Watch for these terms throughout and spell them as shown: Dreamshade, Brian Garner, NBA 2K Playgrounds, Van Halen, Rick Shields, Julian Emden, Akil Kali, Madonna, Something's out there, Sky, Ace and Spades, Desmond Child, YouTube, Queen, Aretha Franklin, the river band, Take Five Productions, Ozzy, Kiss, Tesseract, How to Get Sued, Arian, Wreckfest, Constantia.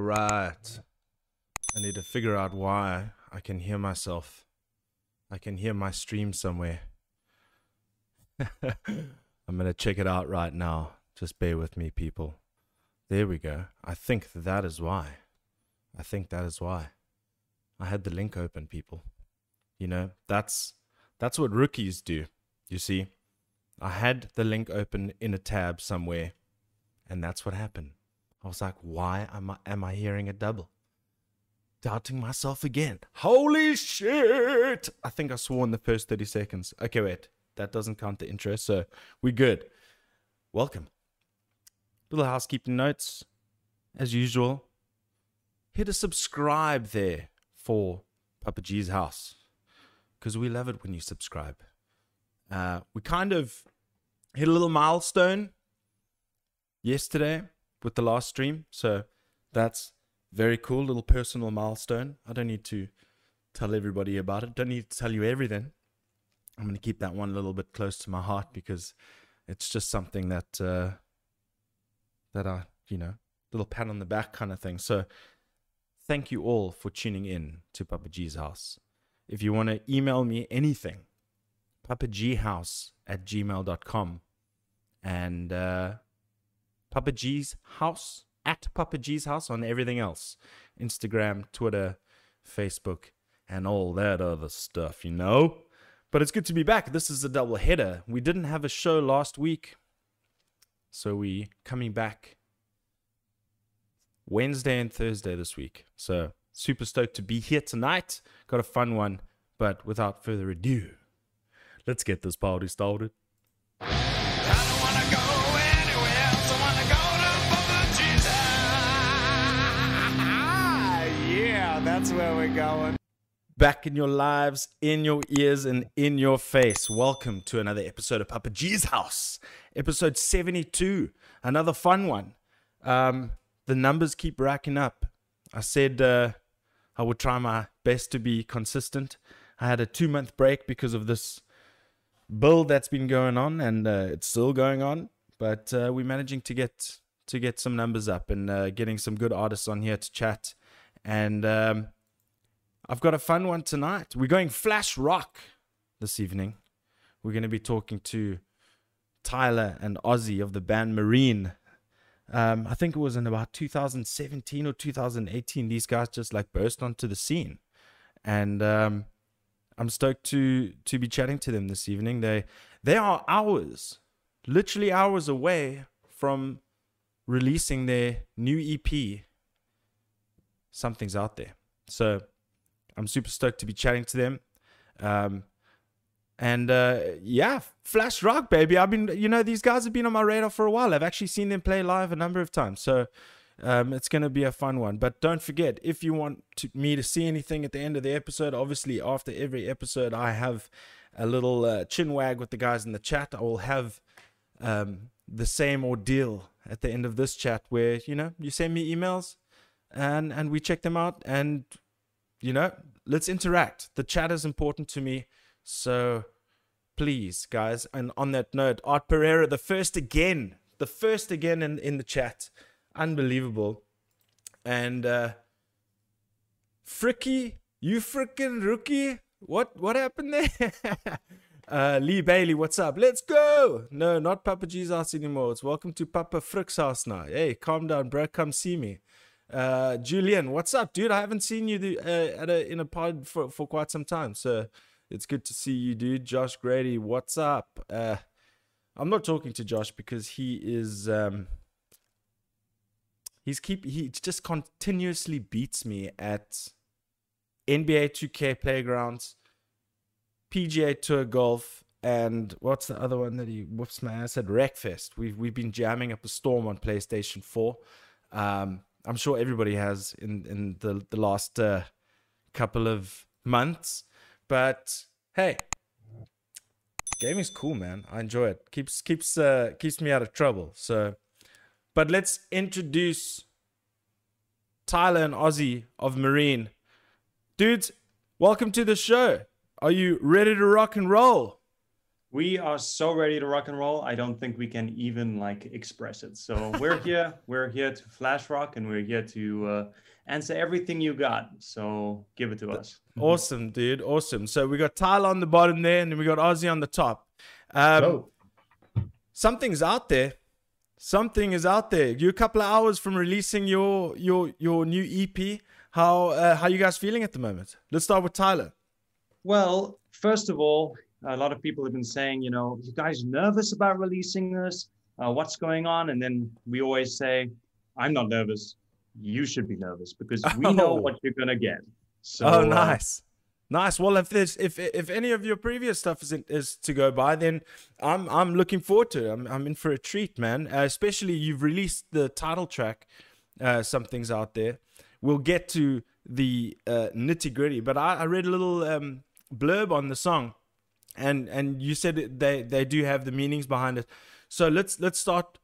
right. I need to figure out why I can hear myself. I can hear my stream somewhere. I'm going to check it out right now. Just bear with me, people. There we go. I think that is why. I think that is why. I had the link open, people. You know, that's what rookies do. You see, I had the link open in a tab somewhere, and that's what happened. I was like, why am I hearing a double? Doubting myself again. Holy shit! I think I swore in the first 30 seconds. Okay, wait. That doesn't count the intro, so we're good. Welcome. Little housekeeping notes, as usual. Hit a subscribe there for Papa G's house, because we love it when you subscribe. We kind of hit a little milestone yesterday with the last stream, so that's very cool. Little personal milestone. I don't need to tell everybody about it. Don't need to tell you everything. I'm going to keep that one a little bit close to my heart, because it's just something that I, you know, little pat on the back kind of thing. So thank you all for tuning in to Papa G's house. If you want to email me anything, papaghouse@gmail.com, and Papa G's house, at Papa G's house on everything else. Instagram, Twitter, Facebook, and all that other stuff, you know. But it's good to be back. This is a double header. We didn't have a show last week, so we coming back Wednesday and Thursday this week. So super stoked to be here tonight. Got a fun one. But without further ado, let's get this party started. That's where we're going. Back in your lives, in your ears, and in your face. Welcome to another episode of Papa G's house, episode 72. Another fun one. The numbers keep racking up. I said I would try my best to be consistent. I had a 2-month break because of this build that's been going on, and it's still going on, but we're managing to get some numbers up, and getting some good artists on here to chat. And I've got a fun one tonight. We're going flash rock this evening. We're going to be talking to Tyler and Ozzy of the band Marine. I think it was in about 2017 or 2018. These guys just like burst onto the scene. And I'm stoked to be chatting to them this evening. They are hours, literally hours away from releasing their new EP, Something's Out There. So I'm super stoked to be chatting to them. Yeah, flash rock, baby. I've been, you know, these guys have been on my radar for a while. I've actually seen them play live a number of times. So it's going to be a fun one. But don't forget, if you want me to see anything at the end of the episode, obviously after every episode, I have a little chin wag with the guys in the chat. I will have the same ordeal at the end of this chat where, you know, you send me emails, and we check them out, and, you know, let's interact. The chat is important to me, so please, guys. And on that note, Art Pereira, the first again in the chat, unbelievable. And Fricky, you freaking rookie, what happened there? Lee Bailey, what's up? Let's go. No, not Papa G's house anymore. It's welcome to Papa Frick's house now. Hey, calm down, bro. Come see me. Julian, what's up, dude? I haven't seen you in a pod for quite some time, so it's good to see you, dude. Josh Grady, what's up? I'm not talking to Josh because he is He just continuously beats me at NBA 2K Playgrounds, PGA Tour Golf, and what's the other one that he whoops my ass at? Wreckfest. We've been jamming up a storm on PlayStation 4. I'm sure everybody has in the last couple of months. But hey, gaming's cool, man. I enjoy it. Keeps me out of trouble. So, but let's introduce Tyler and Ozzy of Marine. Dudes, welcome to the show. Are you ready to rock and roll? We are so ready to rock and roll. I don't think we can even like express it. So we're here. We're here to flash rock, and we're here to answer everything you got. So give it to us. Awesome, dude. Awesome. So we got Tyler on the bottom there, and then we got Ozzy on the top. Something's out there. Something is out there. You're a couple of hours from releasing your new EP. How you guys feeling at the moment? Let's start with Tyler. Well, first of all, a lot of people have been saying, you know, you guys nervous about releasing this? What's going on? And then we always say, I'm not nervous. You should be nervous because we know what you're going to get. So, nice. Well, if any of your previous stuff is to go by, then I'm looking forward to it. I'm in for a treat, man. Especially you've released the title track, Something's Out There. We'll get to the nitty gritty, but I read a little blurb on the song. And you said they do have the meanings behind it, so let's start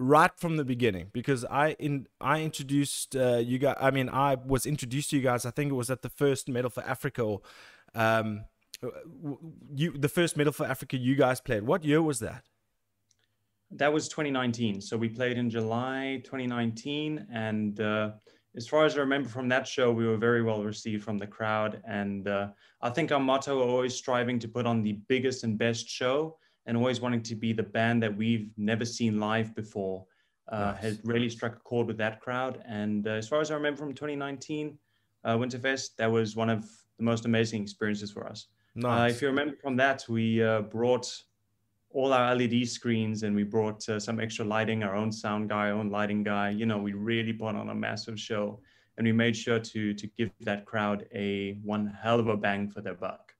right from the beginning, because I was introduced to you guys. I think it was at the first Medal for Africa, or the first Medal for Africa you guys played. What year was that? That was 2019. So we played in July 2019, and as far as I remember from that show, we were very well received from the crowd. And I think our motto, always striving to put on the biggest and best show and always wanting to be the band that we've never seen live before, has really struck a chord with that crowd. And as far as I remember from 2019, Winterfest, that was one of the most amazing experiences for us. Nice. If you remember from that, we brought all our LED screens, and we brought some extra lighting, our own sound guy, our own lighting guy. You know, we really put on a massive show, and we made sure to give that crowd a one hell of a bang for their buck.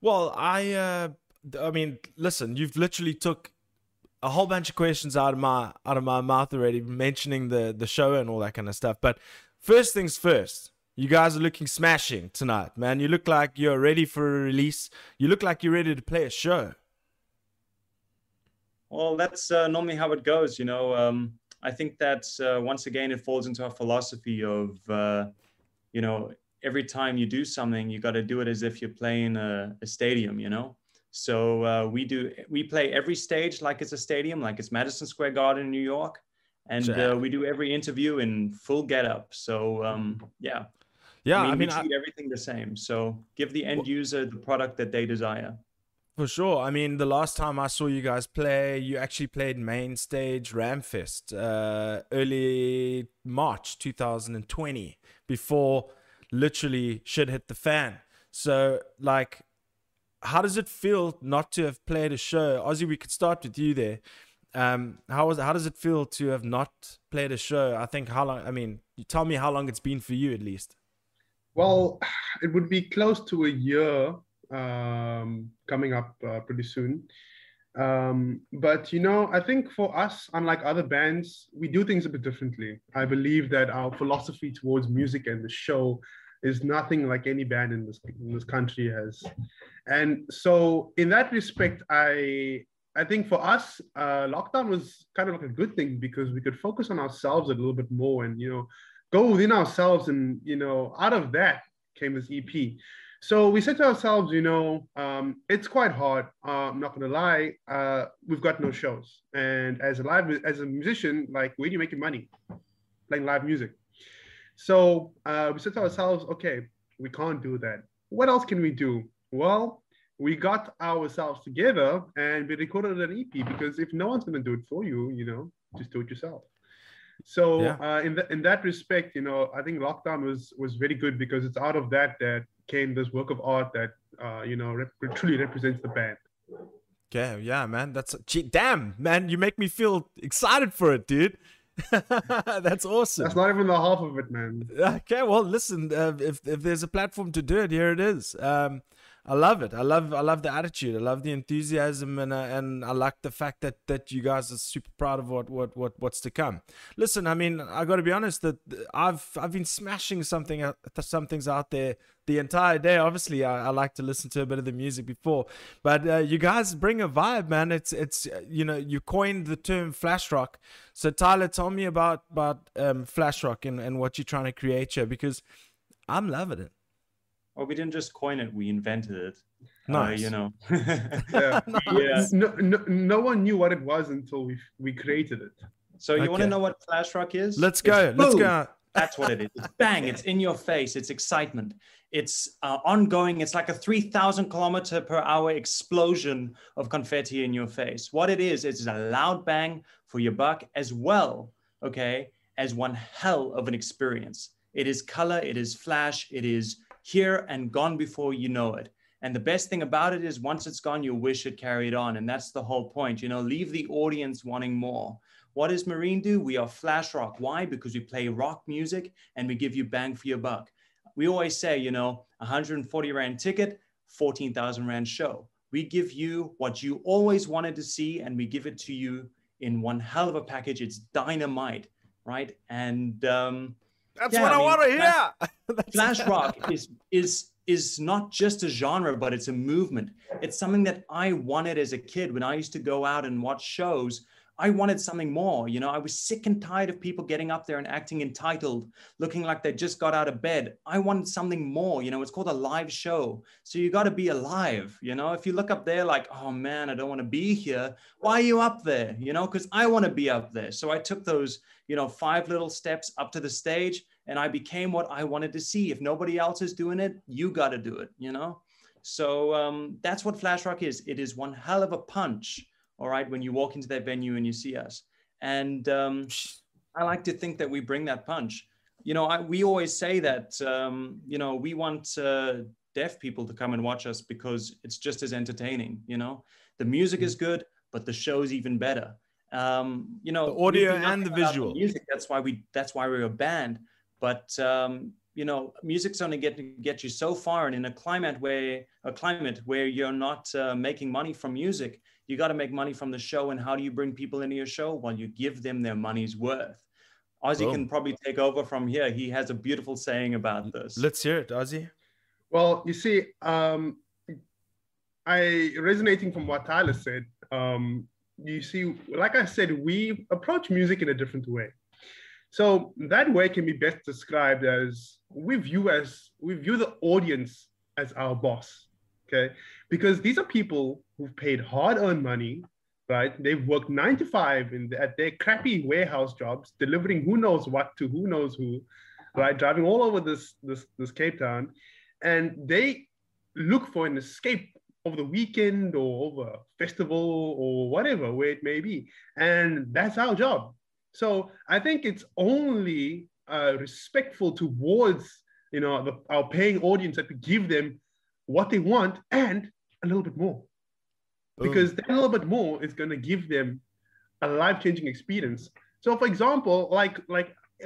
Well, I mean, listen, you've literally took a whole bunch of questions out of my mouth already, mentioning the show and all that kind of stuff. But first things first. You guys are looking smashing tonight, man. You look like you're ready for a release. You look like you're ready to play a show. Well, that's normally how it goes, you know. I think that once again, it falls into our philosophy of, you know, every time you do something, you got to do it as if you're playing a stadium, you know. So we play every stage like it's a stadium, like it's Madison Square Garden in New York, and we do every interview in full getup. So yeah, I mean, we treat everything the same. So give the end user the product that they desire. For sure. I mean, the last time I saw you guys play, you actually played main stage Ramfest early March 2020, before literally shit hit the fan. So, like, how does it feel not to have played a show? Ozzy, we could start with you there. How does it feel to have not played a show? I think how long? I mean, you tell me how long it's been for you, at least. Well, it would be close to a year. Coming up pretty soon, but you know, I think for us, unlike other bands, we do things a bit differently. I believe that our philosophy towards music and the show is nothing like any band in this country has, and so in that respect, I think for us, lockdown was kind of like a good thing, because we could focus on ourselves a little bit more, and you know, go within ourselves, and you know, out of that came this EP. So we said to ourselves, you know, it's quite hard. I'm not going to lie. We've got no shows. And as a musician, like, where do you make your money? Playing live music. So we said to ourselves, okay, we can't do that. What else can we do? Well, we got ourselves together and we recorded an EP, because if no one's going to do it for you, you know, just do it yourself. So in that respect, you know, I think lockdown was very good, because it's out of that came this work of art that you know, truly represents the band. Okay, yeah, man, that's damn, man, you make me feel excited for it, dude. That's awesome. That's not even the half of it, man. Okay, well, listen, if there's a platform to do it, here it is. I love it. I love the attitude. I love the enthusiasm, and I like the fact that you guys are super proud of what's to come. Listen, I mean, I got to be honest that I've been smashing something's out there the entire day. Obviously, I like to listen to a bit of the music before, but you guys bring a vibe, man. It's you know, you coined the term flash rock. So Tyler, tell me about flash rock and what you're trying to create here, because I'm loving it. Well, we didn't just coin it; we invented it. Nice, you know. Yeah. Nice. No one knew what it was until we created it. So you want to know what flash rock is? Let's go. Let's go. That's what it is. It's bang! It's in your face. It's excitement. It's ongoing. It's like a 3,000-kilometer-per-hour explosion of confetti in your face. What it is, it's a loud bang for your buck, as well, okay, as one hell of an experience. It is color. It is flash. It is here and gone before you know it. And the best thing about it is once it's gone, you wish it carried on. And that's the whole point, you know, leave the audience wanting more. What does Marine do? We are flash rock. Why? Because we play rock music and we give you bang for your buck. We always say, you know, 140 Rand ticket, 14,000 Rand show. We give you what you always wanted to see and we give it to you in one hell of a package. It's dynamite, right? And, that's what I want to hear. Flash rock is not just a genre, but it's a movement. It's something that I wanted as a kid when I used to go out and watch shows. I wanted something more. You know, I was sick and tired of people getting up there and acting entitled, looking like they just got out of bed. I wanted something more. You know, it's called a live show. So you got to be alive. You know, if you look up there like, oh man, I don't want to be here. Why are you up there? You know, because I want to be up there. So I took those, you know, 5 little steps up to the stage and I became what I wanted to see. If nobody else is doing it, you got to do it, you know? So that's what flash rock is. It is one hell of a punch. All right, when you walk into that venue and you see us. And I like to think that we bring that punch. You know, we always say that, you know, we want deaf people to come and watch us because it's just as entertaining, you know. The music is good, but the show's even better. You know, the audio and the visual. The music, that's why we're a band. But, you know, music's only get you so far. And in a climate where you're not making money from music, you got to make money from the show. And how do you bring people into your show? Well, you give them their money's worth. Ozzy can probably take over from here. He has a beautiful saying about this. Let's hear it, Ozzy. Well, you see, resonating from what Tyler said, you see, like I said, we approach music in a different way. So that way can be best described as we view the audience as our boss. Okay, because these are people who've paid hard-earned money, right? They've worked 9 to 5 at their crappy warehouse jobs, delivering who knows what to who knows who, right? Driving all over this Cape Town, and they look for an escape over the weekend or over a festival or whatever where it may be, and that's our job. So I think it's only respectful towards, you know, our paying audience that we give them what they want and a little bit more. Boom. Because that little bit more is going to give them a life-changing experience. So for example, like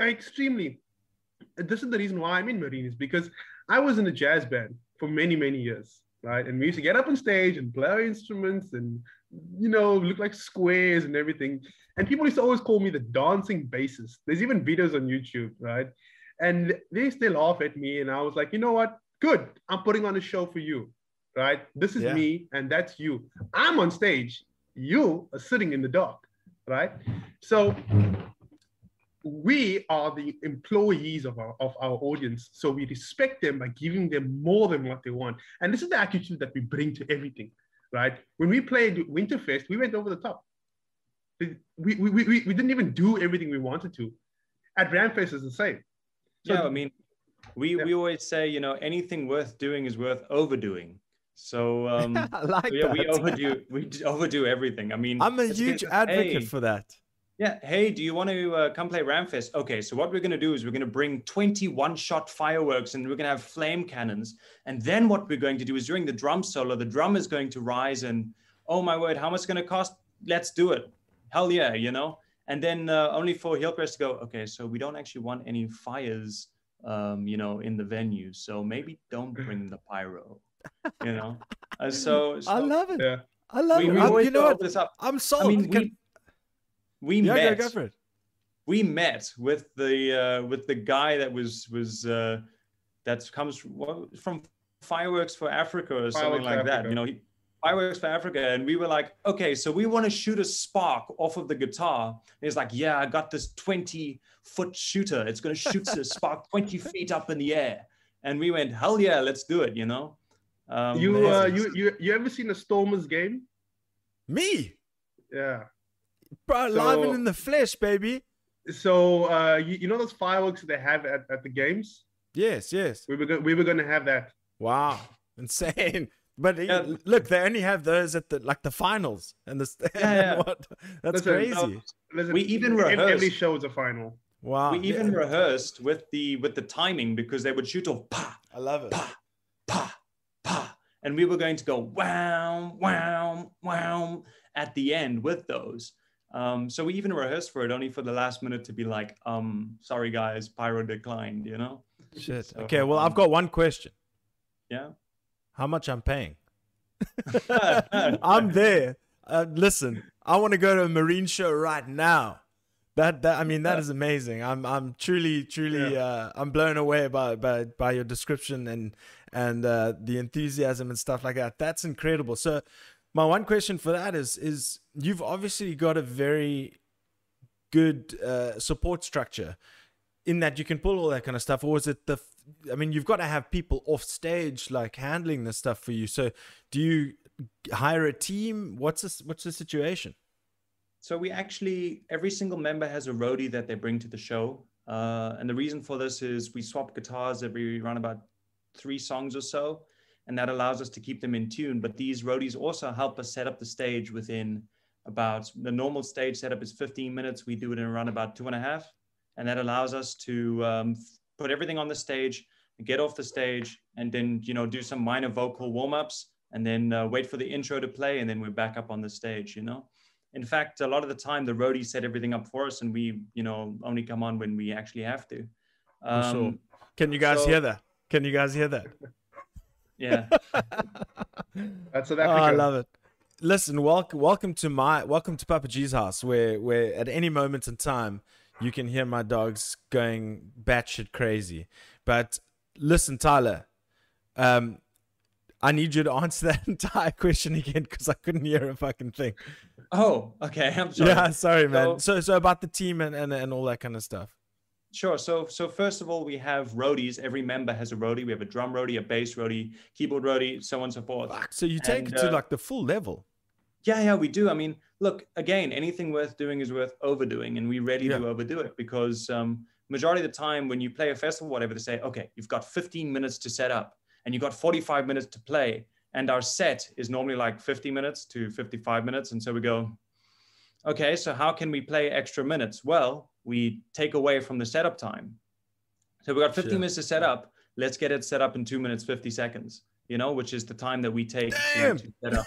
this is the reason why I'm in Marine, is because I was in a jazz band for many, many years, right? And we used to get up on stage and play our instruments and, you know, look like squares and everything. And people used to always call me the dancing bassist. There's even videos on YouTube, right? And they still laugh at me. And I was like, you know what? Good, I'm putting on a show for you, right? This is me and that's you. I'm on stage, you are sitting in the dark, right? So we are the employees of our audience. So we respect them by giving them more than what they want. And this is the attitude that we bring to everything, right? When we played Winterfest, we went over the top. We didn't even do everything we wanted to. At Ramfest is the same. So yeah, I mean, we always say, you know, anything worth doing is worth overdoing. So we overdo everything. I mean, I'm a huge advocate for that. Yeah. Hey, do you want to come play Ramfest? Okay. So what we're going to do is we're going to bring 21-shot fireworks and we're going to have flame cannons. And then what we're going to do is during the drum solo, the drum is going to rise and, oh my word, how much is going to cost? Let's do it. Hell yeah. You know? And then only for Hillcrest to go, okay, so we don't actually want any fires, you know, in the venue. So maybe don't bring the pyro, you know? I love it. Yeah. I love it. You know what? I'm sold. I mean, we met with the guy that was that comes from Fireworks for Africa or something like that. You know, Fireworks for Africa, and we were like, okay, so we want to shoot a spark off of the guitar. And he's like, yeah, I got this 20-foot shooter. It's gonna shoot the spark 20 feet up in the air. And we went, hell yeah, let's do it. You know. You ever seen a Stormers game? Me? Yeah. Bro, live and in the flesh, baby. So you know those fireworks that they have at the games? Yes, yes. We were going to have that. Wow, insane! But look, they only have those at the finals and this. Yeah. That's crazy. Listen, we even rehearsed. Every show is a final. Wow. We even rehearsed with the timing because they would shoot off. Pa, I love it. Pa, pa, pa, and we were going to go wow, wow, wow at the end with those. So we even rehearsed for it only for the last minute to be like, sorry guys, pyro declined, you know? Shit. So, okay. Well, I've got one question. Yeah. How much I'm paying? I'm there. Listen, I want to go to a Marine show right now. That is amazing. I'm truly, I'm blown away by your description and the enthusiasm and stuff like that. That's incredible. So, my one question for that is you've obviously got a very good support structure in that you can pull all that kind of stuff. Or is it you've got to have people off stage like handling this stuff for you. So do you hire a team? What's the situation? So we actually, every single member has a roadie that they bring to the show. And the reason for this is we swap guitars every round about 3 songs or so. And that allows us to keep them in tune. But these roadies also help us set up the stage within about, the normal stage setup is 15 minutes. We do it in around about 2.5. And that allows us to put everything on the stage, get off the stage, and then, you know, do some minor vocal warm-ups, and then wait for the intro to play, and then we're back up on the stage, you know? In fact, a lot of the time, the roadies set everything up for us, and we, you know, only come on when we actually have to. Sure. Can you guys hear that? Can you guys hear that? Yeah, that's South Africa. Oh, I love it. Listen, welcome to Papa G's house, where at any moment in time you can hear my dogs going batshit crazy. But listen, Tyler, I need you to answer that entire question again because I couldn't hear a fucking thing. Oh, okay. I'm sorry. Yeah, sorry, man. So about the team and all that kind of stuff. Sure. So first of all, we have roadies. Every member has a roadie. We have a drum roadie, a bass roadie, keyboard roadie, so on and so forth. Fuck, so you take it to like the full level. Yeah, we do. I mean, look, again, anything worth doing is worth overdoing. And we rarely do overdo it because majority of the time when you play a festival, whatever, they say, okay, you've got 15 minutes to set up and you've got 45 minutes to play. And our set is normally like 50 minutes to 55 minutes. And so we go, okay, so how can we play extra minutes? Well, we take away from the setup time. So we got 15 minutes to set up. Let's get it set up in 2 minutes, 50 seconds, you know, which is the time that we take to set up.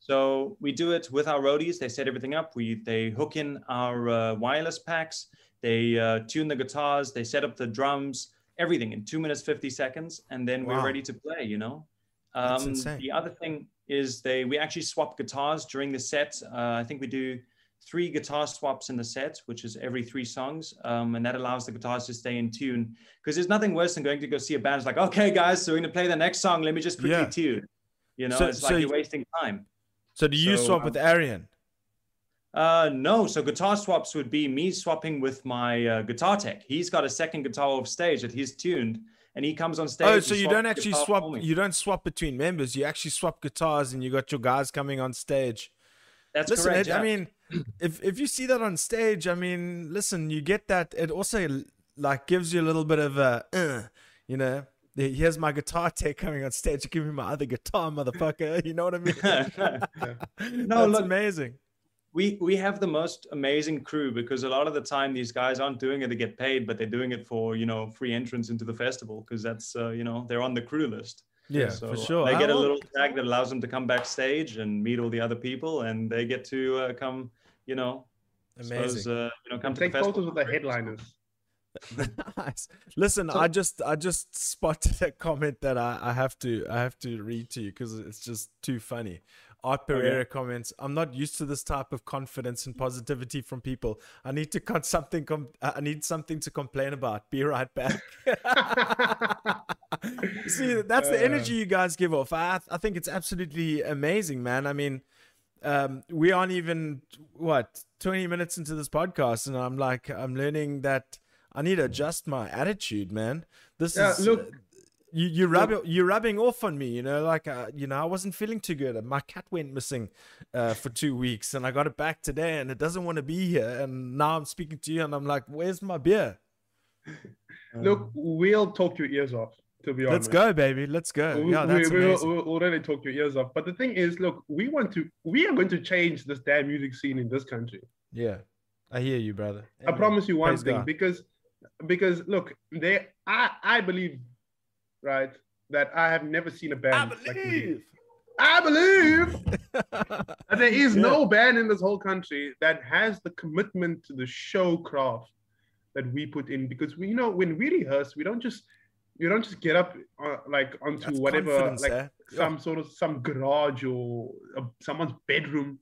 So we do it with our roadies. They set everything up. They hook in our wireless packs. They tune the guitars. They set up the drums, everything in 2 minutes, 50 seconds. And then we're ready to play, you know. That's insane. The other thing is we actually swap guitars during the set. I think we do 3 guitar swaps in the set, which is every 3 songs. And that allows the guitars to stay in tune because there's nothing worse than going to go see a band. It's like, okay, guys, so we're going to play the next song. Let me just quickly tune. You know, it's like you're wasting time. So do you swap with Arian? No. So guitar swaps would be me swapping with my guitar tech. He's got a second guitar off stage that he's tuned. And he comes on stage. Oh, so you don't actually swap. You don't swap between members. You actually swap guitars and you got your guys coming on stage. That's correct. I mean, if you see that on stage, I mean, listen, you get that. It also like gives you a little bit of a, you know, here's my guitar tech coming on stage. Give me my other guitar, motherfucker. You know what I mean? No, look, amazing. We have the most amazing crew because a lot of the time these guys aren't doing it to get paid, but they're doing it for, you know, free entrance into the festival because that's, you know, they're on the crew list. Yeah, so for sure. They get a little tag that allows them to come backstage and meet all the other people and they get to come, you know, Amazing. Suppose, come take to the photos with the headliners. Nice. Listen, so, I just spotted a comment that I have to read to you because it's just too funny. Art Pereira comments, I'm not used to this type of confidence and positivity from people. I need to something to complain about. Be right back. See, that's the energy you guys give off. I think it's absolutely amazing, man. I mean, we aren't even, what, 20 minutes into this podcast, and I'm learning that I need to adjust my attitude, man. This is... Look, you're rubbing off on me, I wasn't feeling too good. My cat went missing for 2 weeks, and I got it back today, and it doesn't want to be here. And now I'm speaking to you, and I'm like, where's my beer? Look, we'll talk your ears off, to be honest. Let's go, baby. Let's go. We'll really talk your ears off. But the thing is, look, we are going to change this damn music scene in this country. Yeah, I hear you, brother. Anyway, I promise you one thing, because look, I believe, right, that I have never seen a band. I believe that there is no band in this whole country that has the commitment to the show craft that we put in. Because we, when we rehearse, you don't just get up onto some garage or someone's bedroom.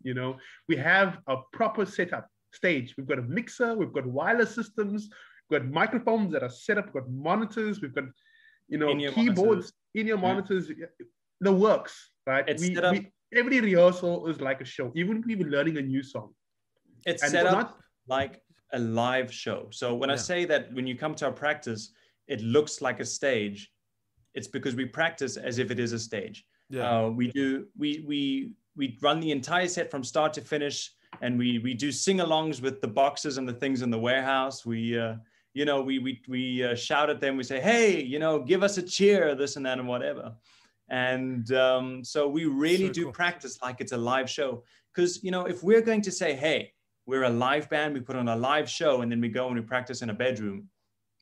We have a proper setup stage. We've got a mixer. We've got wireless systems. We've got microphones that are set up. We've got monitors. We've got keyboards, in-ear monitors, the works, right? Every rehearsal is like a show, even if we were learning a new song. It's set up like a live show. So when I say that when you come to our practice, it looks like a stage, it's because we practice as if it is a stage. We run the entire set from start to finish, and we do sing-alongs with the boxes and the things in the warehouse. We shout at them. We say, hey, give us a cheer, this and that and whatever. And so we really do practice like it's a live show. Because, if we're going to say, hey, we're a live band, we put on a live show, and then we go and we practice in a bedroom.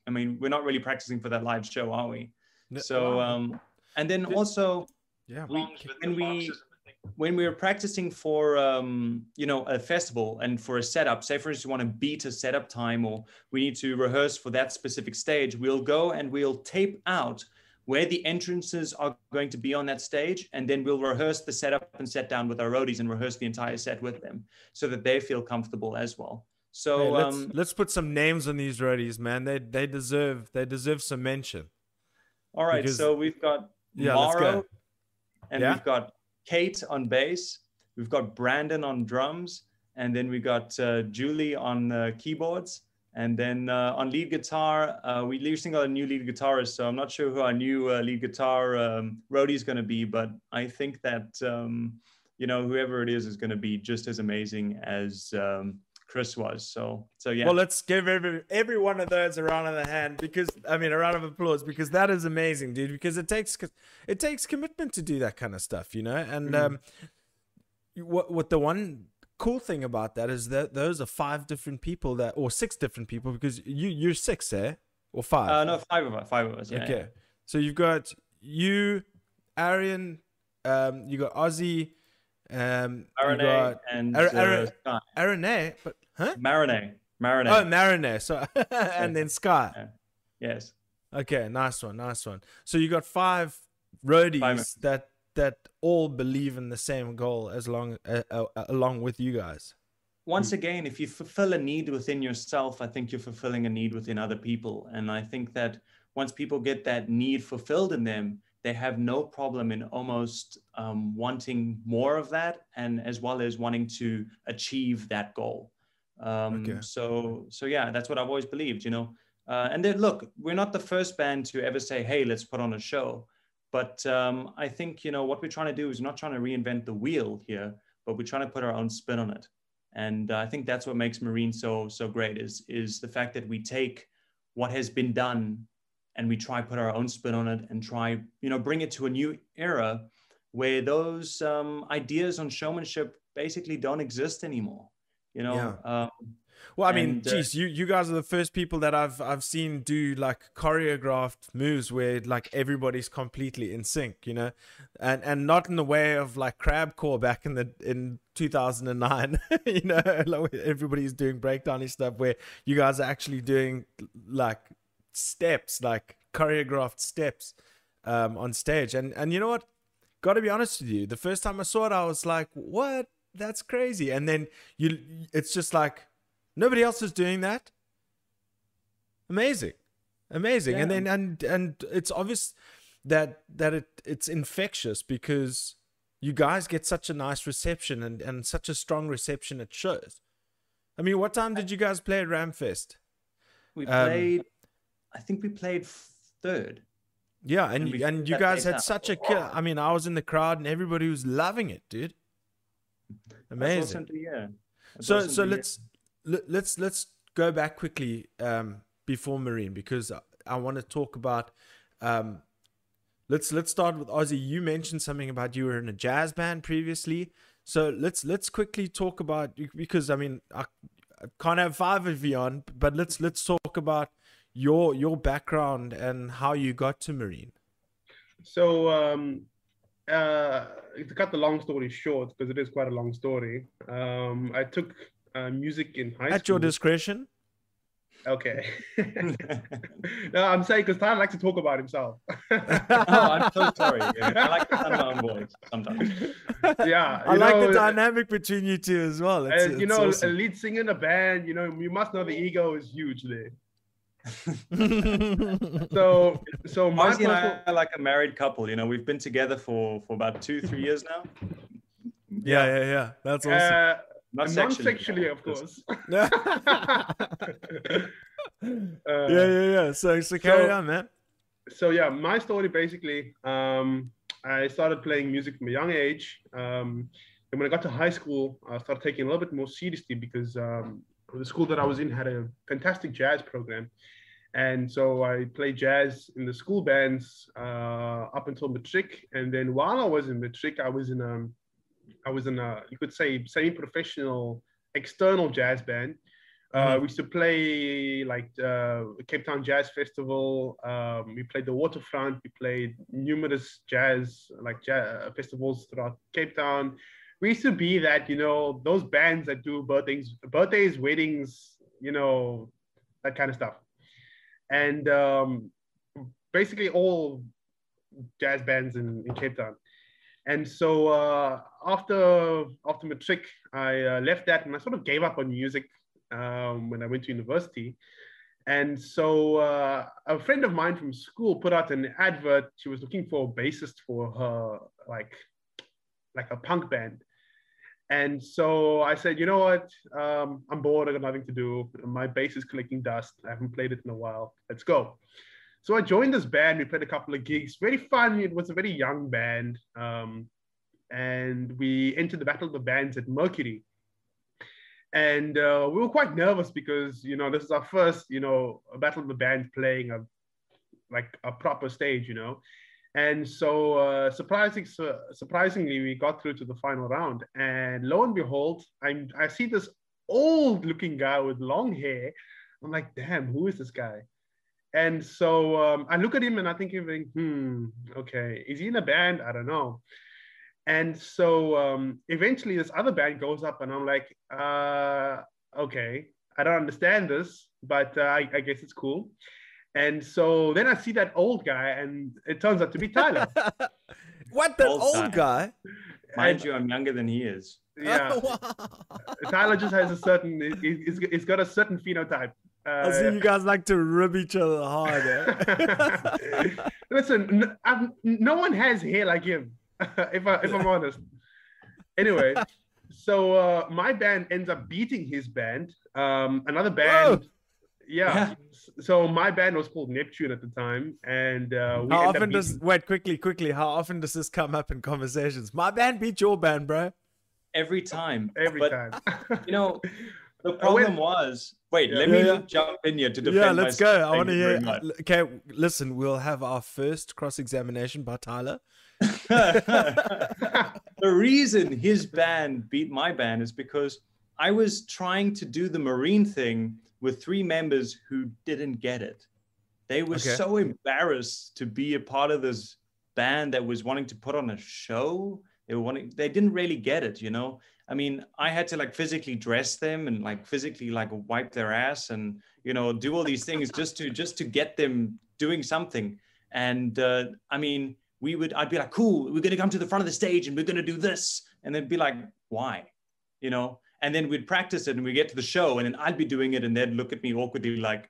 I mean, we're not really practicing for that live show, are we? No. So, and then also, when we were practicing for, a festival and for a setup, say for instance, you want to beat a setup time or we need to rehearse for that specific stage, we'll go and we'll tape out where the entrances are going to be on that stage. And then we'll rehearse the setup and sit down with our roadies and rehearse the entire set with them so that they feel comfortable as well. So hey, let's put some names on these roadies, man. They deserve some mention. All right. So we've got Mauro and we've got Kate on bass, we've got Brandon on drums, and then we got Julie on keyboards, and then on lead guitar, we losing our new lead guitarist, so I'm not sure who our new lead guitar roadie is going to be, but I think that, whoever it is going to be just as amazing as Chris was. So yeah. Well, let's give every one of those a round of applause, because that is amazing, dude. Because it takes commitment to do that kind of stuff, And what the one cool thing about that is that those are 5 different people or 6 different people, because you're 6, eh? Or 5? No, 5 of us. 5 of us. Yeah, okay. Yeah. So you've got you, Arian, you got Ozzy. Marinet and Sky. Marinet, but huh? Marinet. Oh, Marinet. So and then Sky. Yeah. Yes. Okay, nice one. So you got 5 roadies that all believe in the same goal along with you guys. Once again, if you fulfill a need within yourself, I think you're fulfilling a need within other people, and I think that once people get that need fulfilled in them, they have no problem in almost wanting more of that, and as well as wanting to achieve that goal. So yeah, that's what I've always believed, And then look, we're not the first band to ever say, hey, let's put on a show. But I think, what we're trying to do is not trying to reinvent the wheel here, but we're trying to put our own spin on it. And I think that's what makes Marine so great is the fact that we take what has been done and we try put our own spin on it and try, bring it to a new era where those ideas on showmanship basically don't exist anymore. Well, I mean, geez, you guys are the first people that I've seen do like choreographed moves where like everybody's completely in sync, you know, and not in the way of like crabcore back in 2009, you know, like everybody's doing breakdowny stuff, where you guys are actually doing like steps, like choreographed steps on stage. And you know what? Got to be honest with you, the first time I saw it, I was like, what? That's crazy. And then it's just like, nobody else is doing that. Amazing. Amazing. Yeah. And then and it's obvious that it's infectious, because you guys get such a nice reception and such a strong reception at shows. I mean, what time did you guys play at Ramfest? We played, I think we played third. Yeah, and you guys had such a kill. I mean, I was in the crowd and everybody was loving it, dude. Amazing. That's awesome to hear. So let's go back quickly before Marine, because I want to talk about let's start with Ozzy. You mentioned something about you were in a jazz band previously, so let's quickly talk about, because I mean I can't have five of you on, but let's talk about your background and how you got to Marine. So to cut the long story short, because it is quite a long story, I took music in high school. At your discretion. Okay. No, I'm saying because Tyler likes to talk about himself. Oh, I'm so sorry. Dude. I like to stand my own voice sometimes. Yeah. I like the dynamic between you two as well. It's you know, awesome. A lead singer in a band, you know, you must know the ego is huge there. so Marcy and I are like a married couple, you know, we've been together for about 2-3 years now. Yeah. That's awesome. Not non-sexually, of course. So carry on, man. So yeah, my story basically, I started playing music from a young age. And when I got to high school, I started taking it a little bit more seriously, because the school that I was in had a fantastic jazz program. And so I played jazz in the school bands up until matric. And then while I was in matric, I was in a, you could say, semi-professional external jazz band. We used to play like Cape Town Jazz Festival. We played the Waterfront. We played numerous jazz festivals throughout Cape Town. We used to be that, you know, those bands that do birthdays, weddings, you know, that kind of stuff. And basically all jazz bands in Cape Town. And so after matric, I left that and I sort of gave up on music when I went to university. And so a friend of mine from school put out an advert. She was looking for a bassist for her, like a punk band. And so I said, you know what? I'm bored, I got nothing to do. My bass is collecting dust. I haven't played it in a while. Let's go. So I joined this band. We played a couple of gigs. Very fun. It was a very young band. And we entered the Battle of the Bands at Mercury. And we were quite nervous because, you know, this is our first, you know, Battle of the Bands playing a proper stage, you know. And so surprisingly, we got through to the final round. And lo and behold, I see this old-looking guy with long hair. I'm like, damn, who is this guy? And so I look at him and I think, okay, is he in a band? I don't know. And so eventually this other band goes up and I'm like, okay, I don't understand this, but I guess it's cool. And so then I see that old guy and it turns out to be Tyler. What, the old guy? Mind you, I'm younger than he is. Yeah. Oh, wow. Tyler just has a certain, he's got a certain phenotype. I see you guys like to rib each other hard. Eh? Listen, no one has hair like him, if I'm honest. Anyway, so my band ends up beating his band. Another band, whoa. Yeah. So my band was called Neptune at the time, and we how often does wait quickly? How often does this come up in conversations? My band beat your band, bro. Every time. You know. The problem was, let me jump in here to defend myself. Yeah, let's go. I want to hear. Okay, listen, we'll have our first cross-examination by Tyler. The reason his band beat my band is because I was trying to do the Marine thing with three members who didn't get it. They were so embarrassed to be a part of this band that was wanting to put on a show. They were wanting, they didn't really get it, you know? I mean, I had to like physically dress them and like physically like wipe their ass and, you know, do all these things just to get them doing something. And I mean, I'd be like, cool, we're gonna come to the front of the stage and we're gonna do this. And they'd be like, why? You know? And then we'd practice it and we get to the show and then I'd be doing it and they'd look at me awkwardly like,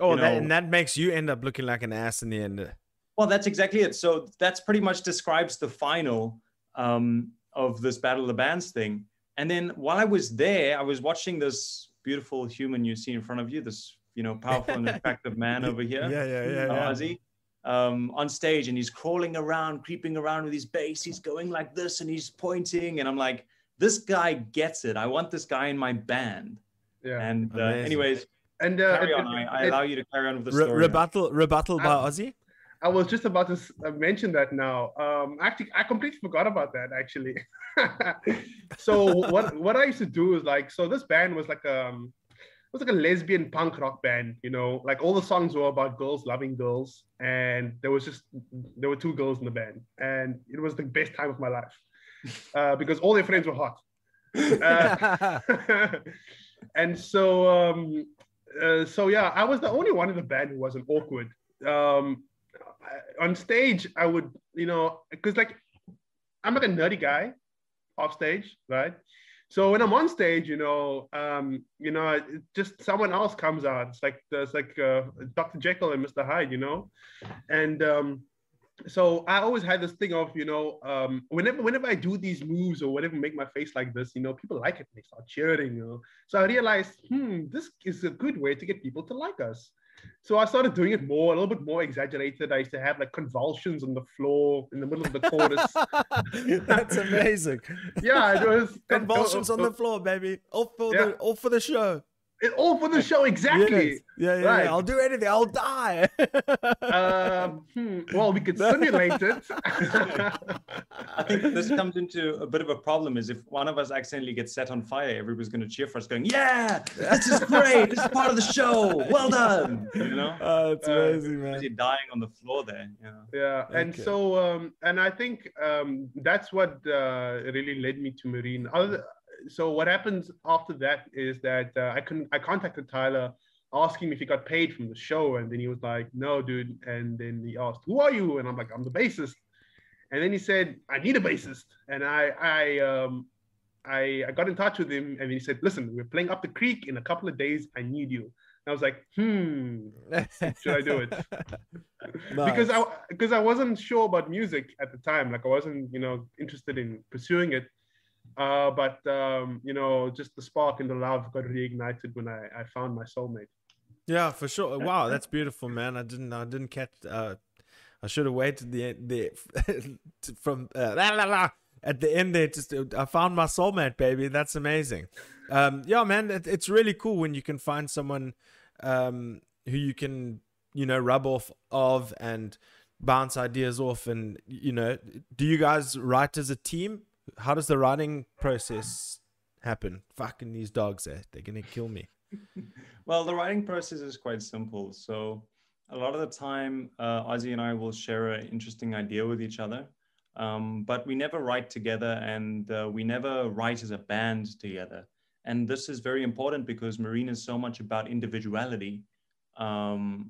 Oh, and that makes you end up looking like an ass in the end. Well, that's exactly it. So that's pretty much describes the final of this Battle of the Bands thing. And then while I was there, I was watching this beautiful human you see in front of you, this, you know, powerful and attractive man over here. Yeah. Ozzy, on stage, and he's crawling around, creeping around with his bass. He's going like this and he's pointing and I'm like, this guy gets it. I want this guy in my band. Yeah. And anyways, and carry on. I allow you to carry on with the story. Rebuttal by Ozzy. I was just about to mention that now. Actually, I completely forgot about that. Actually, so what I used to do is like, so this band was like it was like a lesbian punk rock band, you know, like all the songs were about girls loving girls, and there were two girls in the band, and it was the best time of my life. Because all their friends were hot. And so, yeah, I was the only one in the band who wasn't awkward. On stage, I would, you know, because like, I'm like a nerdy guy off stage, right? So when I'm on stage, you know, just someone else comes out. It's like, Dr. Jekyll and Mr. Hyde, you know? And, so I always had this thing of, you know, whenever I do these moves or whatever, make my face like this, you know, people like it and they start cheering, you know. So I realized, this is a good way to get people to like us. So I started doing it more, a little bit more exaggerated. I used to have like convulsions on the floor in the middle of the chorus. That's amazing. Yeah, it was convulsions on the floor, baby. All for the show. All for the show, exactly. Yes. Yeah, right. I'll do anything. I'll die. Well, we could simulate it. I think this comes into a bit of a problem is if one of us accidentally gets set on fire, everybody's going to cheer for us going, yeah, this is great. This is part of the show. Well done. You know? Oh, it's amazing, man. You're dying on the floor there. You know? Yeah. Okay. And so, and I think that's what really led me to Marine. So what happens after that is that I contacted Tyler asking if he got paid from the show. And then he was like, no, dude. And then he asked, who are you? And I'm like, I'm the bassist. And then he said, I need a bassist. And I got in touch with him and he said, listen, we're playing Up the Creek in a couple of days. I need you. And I was like, should I do it? Nice. Because I wasn't sure about music at the time. Like I wasn't, you know, interested in pursuing it. But you know, just the spark and the love got reignited when I found my soulmate. Yeah, for sure. Wow, that's beautiful, man. I didn't catch. I should have waited at the end there. I found my soulmate, baby. That's amazing. Yeah, man, it's really cool when you can find someone who you can, you know, rub off of and bounce ideas off. And you know, do you guys write as a team? How does the writing process happen? Fucking these dogs, they're going to kill me. Well, the writing process is quite simple. So a lot of the time, Ozzy and I will share an interesting idea with each other, but we never write together and we never write as a band together. And this is very important because Marine is so much about individuality and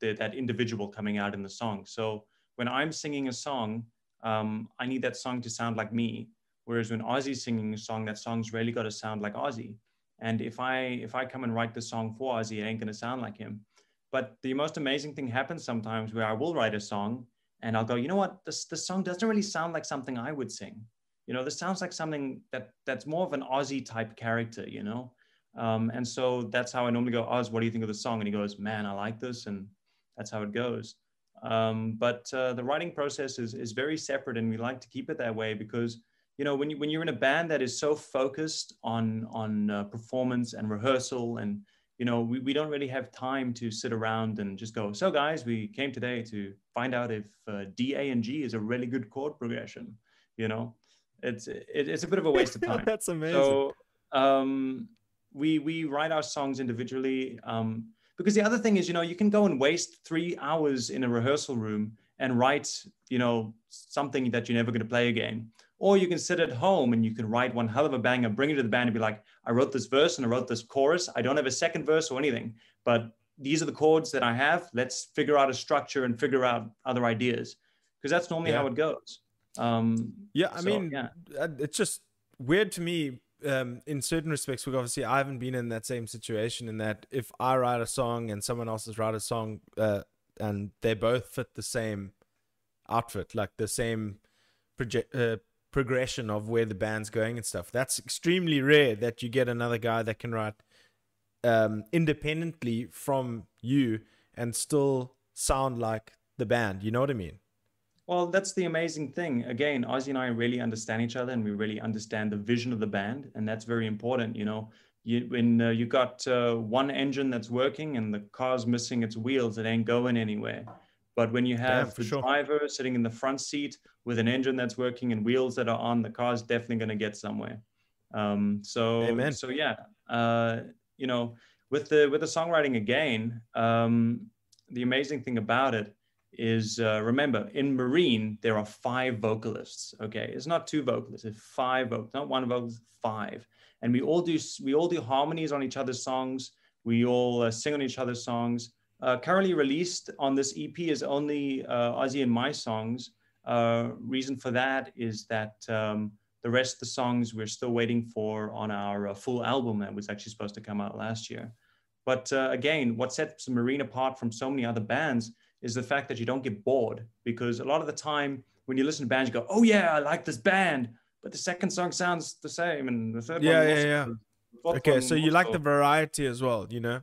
that individual coming out in the song. So when I'm singing a song, I need that song to sound like me. Whereas when Ozzy's singing a song, that song's really got to sound like Ozzy. And if I come and write the song for Ozzy, it ain't going to sound like him. But the most amazing thing happens sometimes where I will write a song and I'll go, you know what, this song doesn't really sound like something I would sing. You know, this sounds like something that's more of an Ozzy type character, you know? And so that's how I normally go, Oz, what do you think of the song? And he goes, man, I like this. And that's how it goes. But the writing process is very separate and we like to keep it that way because, you know, when you're in a band that is so focused on performance and rehearsal and, you know, we don't really have time to sit around and just go, so guys, we came today to find out if D, A, and G is a really good chord progression, you know, it's a bit of a waste of time. That's amazing. So We write our songs individually, because the other thing is, you know, you can go and waste 3 hours in a rehearsal room and write, you know, something that you're never going to play again. Or you can sit at home and you can write one hell of a banger, bring it to the band and be like, I wrote this verse and I wrote this chorus. I don't have a second verse or anything, but these are the chords that I have. Let's figure out a structure and figure out other ideas, because that's normally how it goes. It's just weird to me. In certain respects, because obviously I haven't been in that same situation, in that if I write a song and someone else has write a song, and they both fit the same outfit, like the same progression of where the band's going and stuff, that's extremely rare that you get another guy that can write independently from you and still sound like the band, you know what I mean? Well, that's the amazing thing. Again, Ozzy and I really understand each other, and we really understand the vision of the band. And that's very important. You know, when you got one engine that's working and the car's missing its wheels, it ain't going anywhere. But when you have driver sitting in the front seat with an engine that's working and wheels that are on, the car's definitely going to get somewhere. You know, with the songwriting again, the amazing thing about it is, remember, in Marine, there are 5 vocalists, okay? It's not 2 vocalists, it's 5 vocalists, not 1 vocalist, 5. And we all do harmonies on each other's songs. We all sing on each other's songs. Currently released on this EP is only Ozzy and my songs. Reason for that is that the rest of the songs we're still waiting for on our full album that was actually supposed to come out last year. But again, what sets Marine apart from so many other bands is the fact that you don't get bored, because a lot of the time when you listen to bands, you go, oh yeah, I like this band, but the second song sounds the same and the third one. Okay, so you like the variety as well, you know?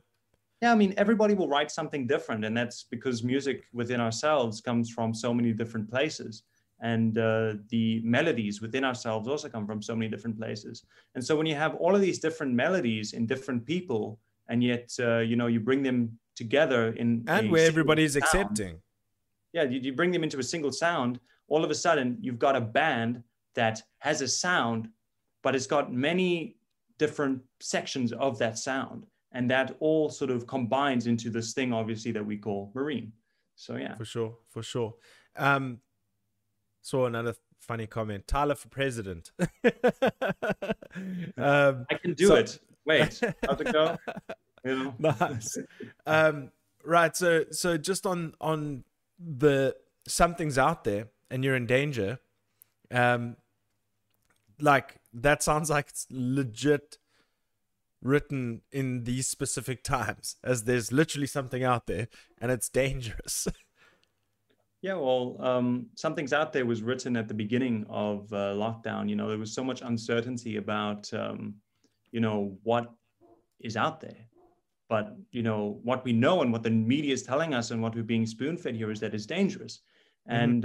Yeah, I mean, everybody will write something different, and that's because music within ourselves comes from so many different places, and the melodies within ourselves also come from so many different places. And so when you have all of these different melodies in different people, and yet, you know, you bring them together in and where everybody's sound, accepting. Yeah, you bring them into a single sound, all of a sudden you've got a band that has a sound, but it's got many different sections of that sound. And that all sort of combines into this thing, obviously, that we call Marine. So, yeah. For sure, for sure. Saw another funny comment. Tyler for president. I can do it. Wait, how to go? Yeah. Nice. Right. So just on the Something's Out There and You're in Danger, like that sounds like it's legit written in these specific times, as there's literally something out there and it's dangerous. Yeah, well, Something's Out There was written at the beginning of lockdown. You know, there was so much uncertainty about, you know, what is out there. But, you know, what we know and what the media is telling us and what we're being spoon-fed here is that it's dangerous. And,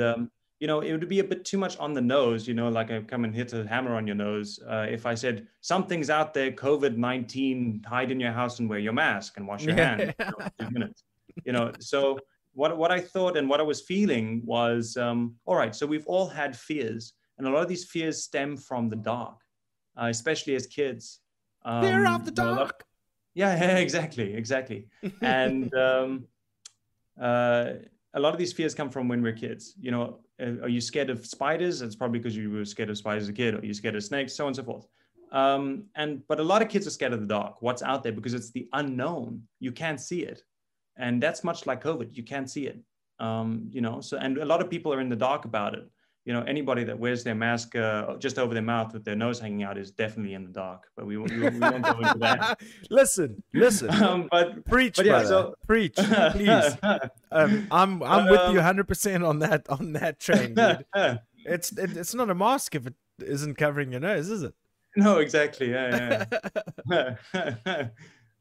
you know, it would be a bit too much on the nose, you know, like I come and hit a hammer on your nose. If I said, something's out there, COVID-19, hide in your house and wear your mask and wash your hands. You know, so what I thought and what I was feeling was, all right, so we've all had fears. And a lot of these fears stem from the dark, especially as kids. Fear of the dark. Yeah, exactly. And a lot of these fears come from when we're kids. You know, are you scared of spiders? It's probably because you were scared of spiders as a kid. Or are you scared of snakes? So on and so forth. But a lot of kids are scared of the dark, what's out there, because it's the unknown. You can't see it. And that's much like COVID. You can't see it. You know, so, and a lot of people are in the dark about it. You know, anybody that wears their mask just over their mouth with their nose hanging out is definitely in the dark. But we won't go into that. Listen. But preach, but yeah, brother. So... preach, please. I'm with you 100% on that train, dude. It's not a mask if it isn't covering your nose, is it? No, exactly. Yeah.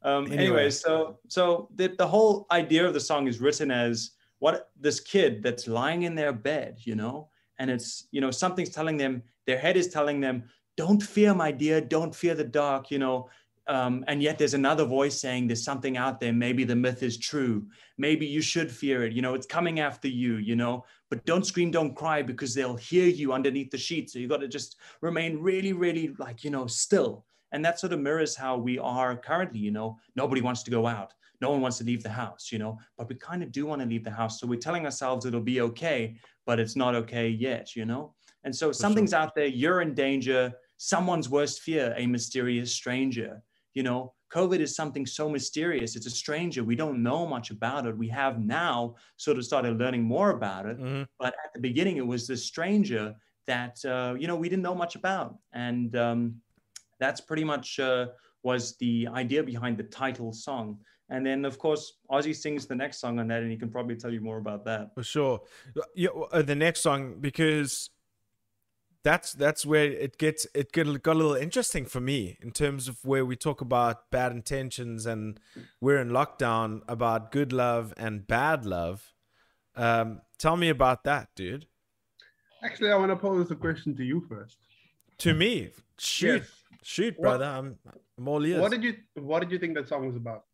Anyway, so the whole idea of the song is written as what this kid that's lying in their bed, you know. And it's, you know, something's telling them, their head is telling them, don't fear, my dear, don't fear the dark, you know. And yet there's another voice saying there's something out there. Maybe the myth is true. Maybe you should fear it. You know, it's coming after you, you know, but don't scream, don't cry, because they'll hear you underneath the sheet. So you've got to just remain really, really, like, you know, still. And that sort of mirrors how we are currently, you know, nobody wants to go out. No one wants to leave the house, you know, but we kind of do want to leave the house. So we're telling ourselves it'll be okay, but it's not okay yet, you know? And so something's out there, you're in danger, someone's worst fear, a mysterious stranger, you know? COVID is something so mysterious. It's a stranger. We don't know much about it. We have now sort of started learning more about it. Mm-hmm. But at the beginning, it was this stranger that, you know, we didn't know much about. And that's pretty much was the idea behind the title song. And then, of course, Ozzy sings the next song on that, and he can probably tell you more about that. For sure. Yeah, the next song, because that's where it got a little interesting for me in terms of where we talk about bad intentions and we're in lockdown about good love and bad love. Tell me about that, dude. Actually, I want to pose a question to you first. To me? Shoot, yes. Shoot, brother. I'm all ears. What did you think that song was about?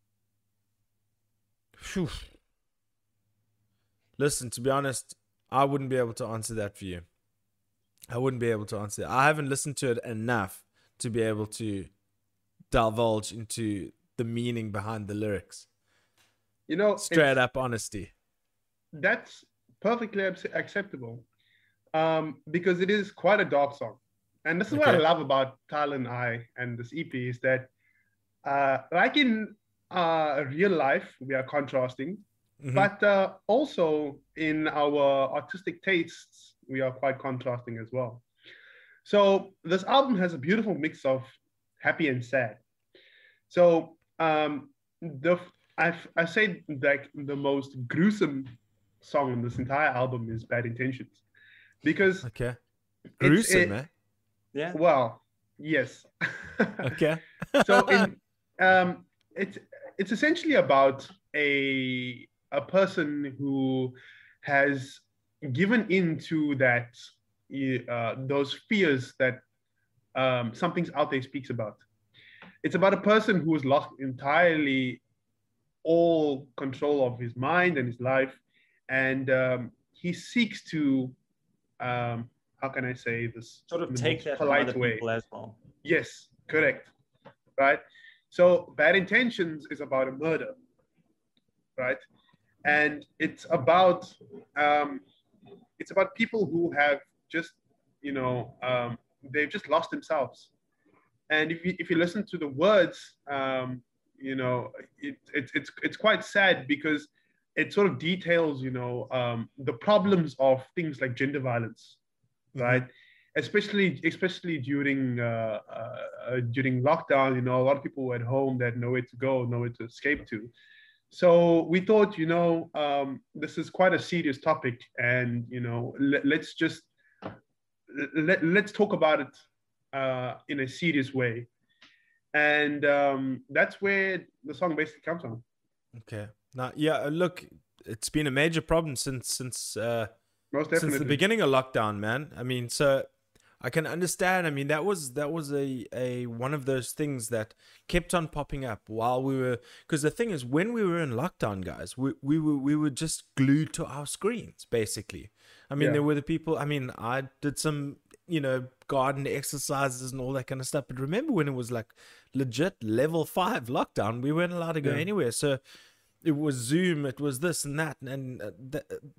Whew. Listen, to be honest, I wouldn't be able to answer that for you. I wouldn't be able to answer that. I haven't listened to it enough to be able to divulge into the meaning behind the lyrics. You know, straight up honesty. That's perfectly acceptable because it is quite a dark song. And this is what I love about Tyler and I and this EP is that like in real life, we are contrasting, but also in our artistic tastes, we are quite contrasting as well. So this album has a beautiful mix of happy and sad. So I say like the most gruesome song on this entire album is Bad Intentions, because gruesome, man. Yeah. Well, yes. Okay. So it's essentially about a person who has given into that those fears that Something's Out There speaks about. It's about a person who has lost entirely all control of his mind and his life, and he seeks to how can I say this, sort of take that polite way as well. Yes, correct, right? So Bad Intentions is about a murder, right? And it's about people who have just, you know, they've just lost themselves. And if you listen to the words, you know, it's quite sad because it sort of details, you know, the problems of things like gender violence, right? Especially during lockdown, you know, a lot of people were at home that nowhere to go, nowhere to escape to. So we thought, you know, this is quite a serious topic, and you know, let's talk about it in a serious way, and that's where the song basically comes from. Okay. Now, yeah, look, it's been a major problem since the beginning of lockdown, man. I mean, so I can understand. I mean, that was a one of those things that kept on popping up while we were, because the thing is, when we were in lockdown, guys, we were just glued to our screens, basically. I mean, there were the people. I mean, I did some, you know, garden exercises and all that kind of stuff. But remember when it was like legit level 5 lockdown, we weren't allowed to go anywhere. So it was Zoom, it was this and that. And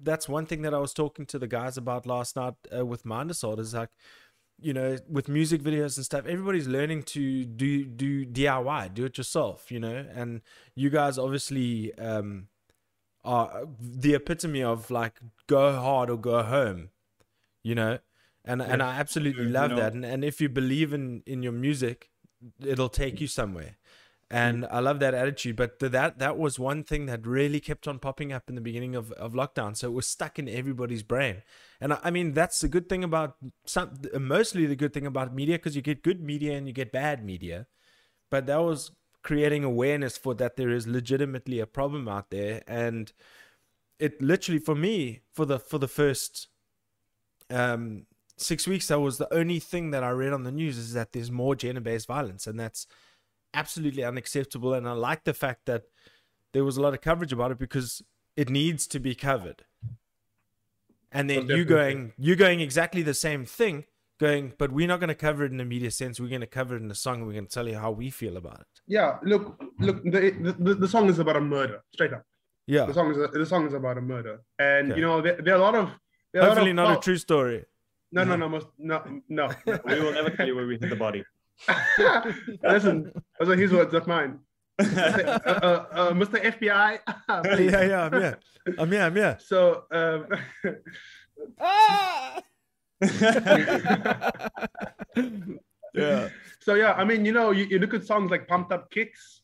that's one thing that I was talking to the guys about last night with Mind Assault is like, you know, with music videos and stuff, everybody's learning to do DIY, do it yourself, you know, and you guys obviously are the epitome of like go hard or go home, you know, and I absolutely love that. And if you believe in your music, it'll take you somewhere. And I love that attitude, but that was one thing that really kept on popping up in the beginning of lockdown. So it was stuck in everybody's brain. And I mean, that's the good thing about mostly the good thing about media, because you get good media and you get bad media. But that was creating awareness for that there is legitimately a problem out there. And it literally, for me, for the first 6 weeks, that was the only thing that I read on the news is that there's more gender-based violence. And that's absolutely unacceptable, and I like the fact that there was a lot of coverage about it because it needs to be covered. And then you going exactly the same thing going, but we're not going to cover it in a media sense. We're going to cover it in a song, and we're going to tell you how we feel about it. Yeah, look, the song is about a murder, straight up. Yeah, the song is about a murder, and okay. You know there are a lot of hopefully not a true story. No. We will never tell you where we hit the body. Listen, also his words, not mine. Mr. FBI. Yeah, I'm here. I'm here. So, yeah. So yeah, I mean, you know, you look at songs like "Pumped Up Kicks."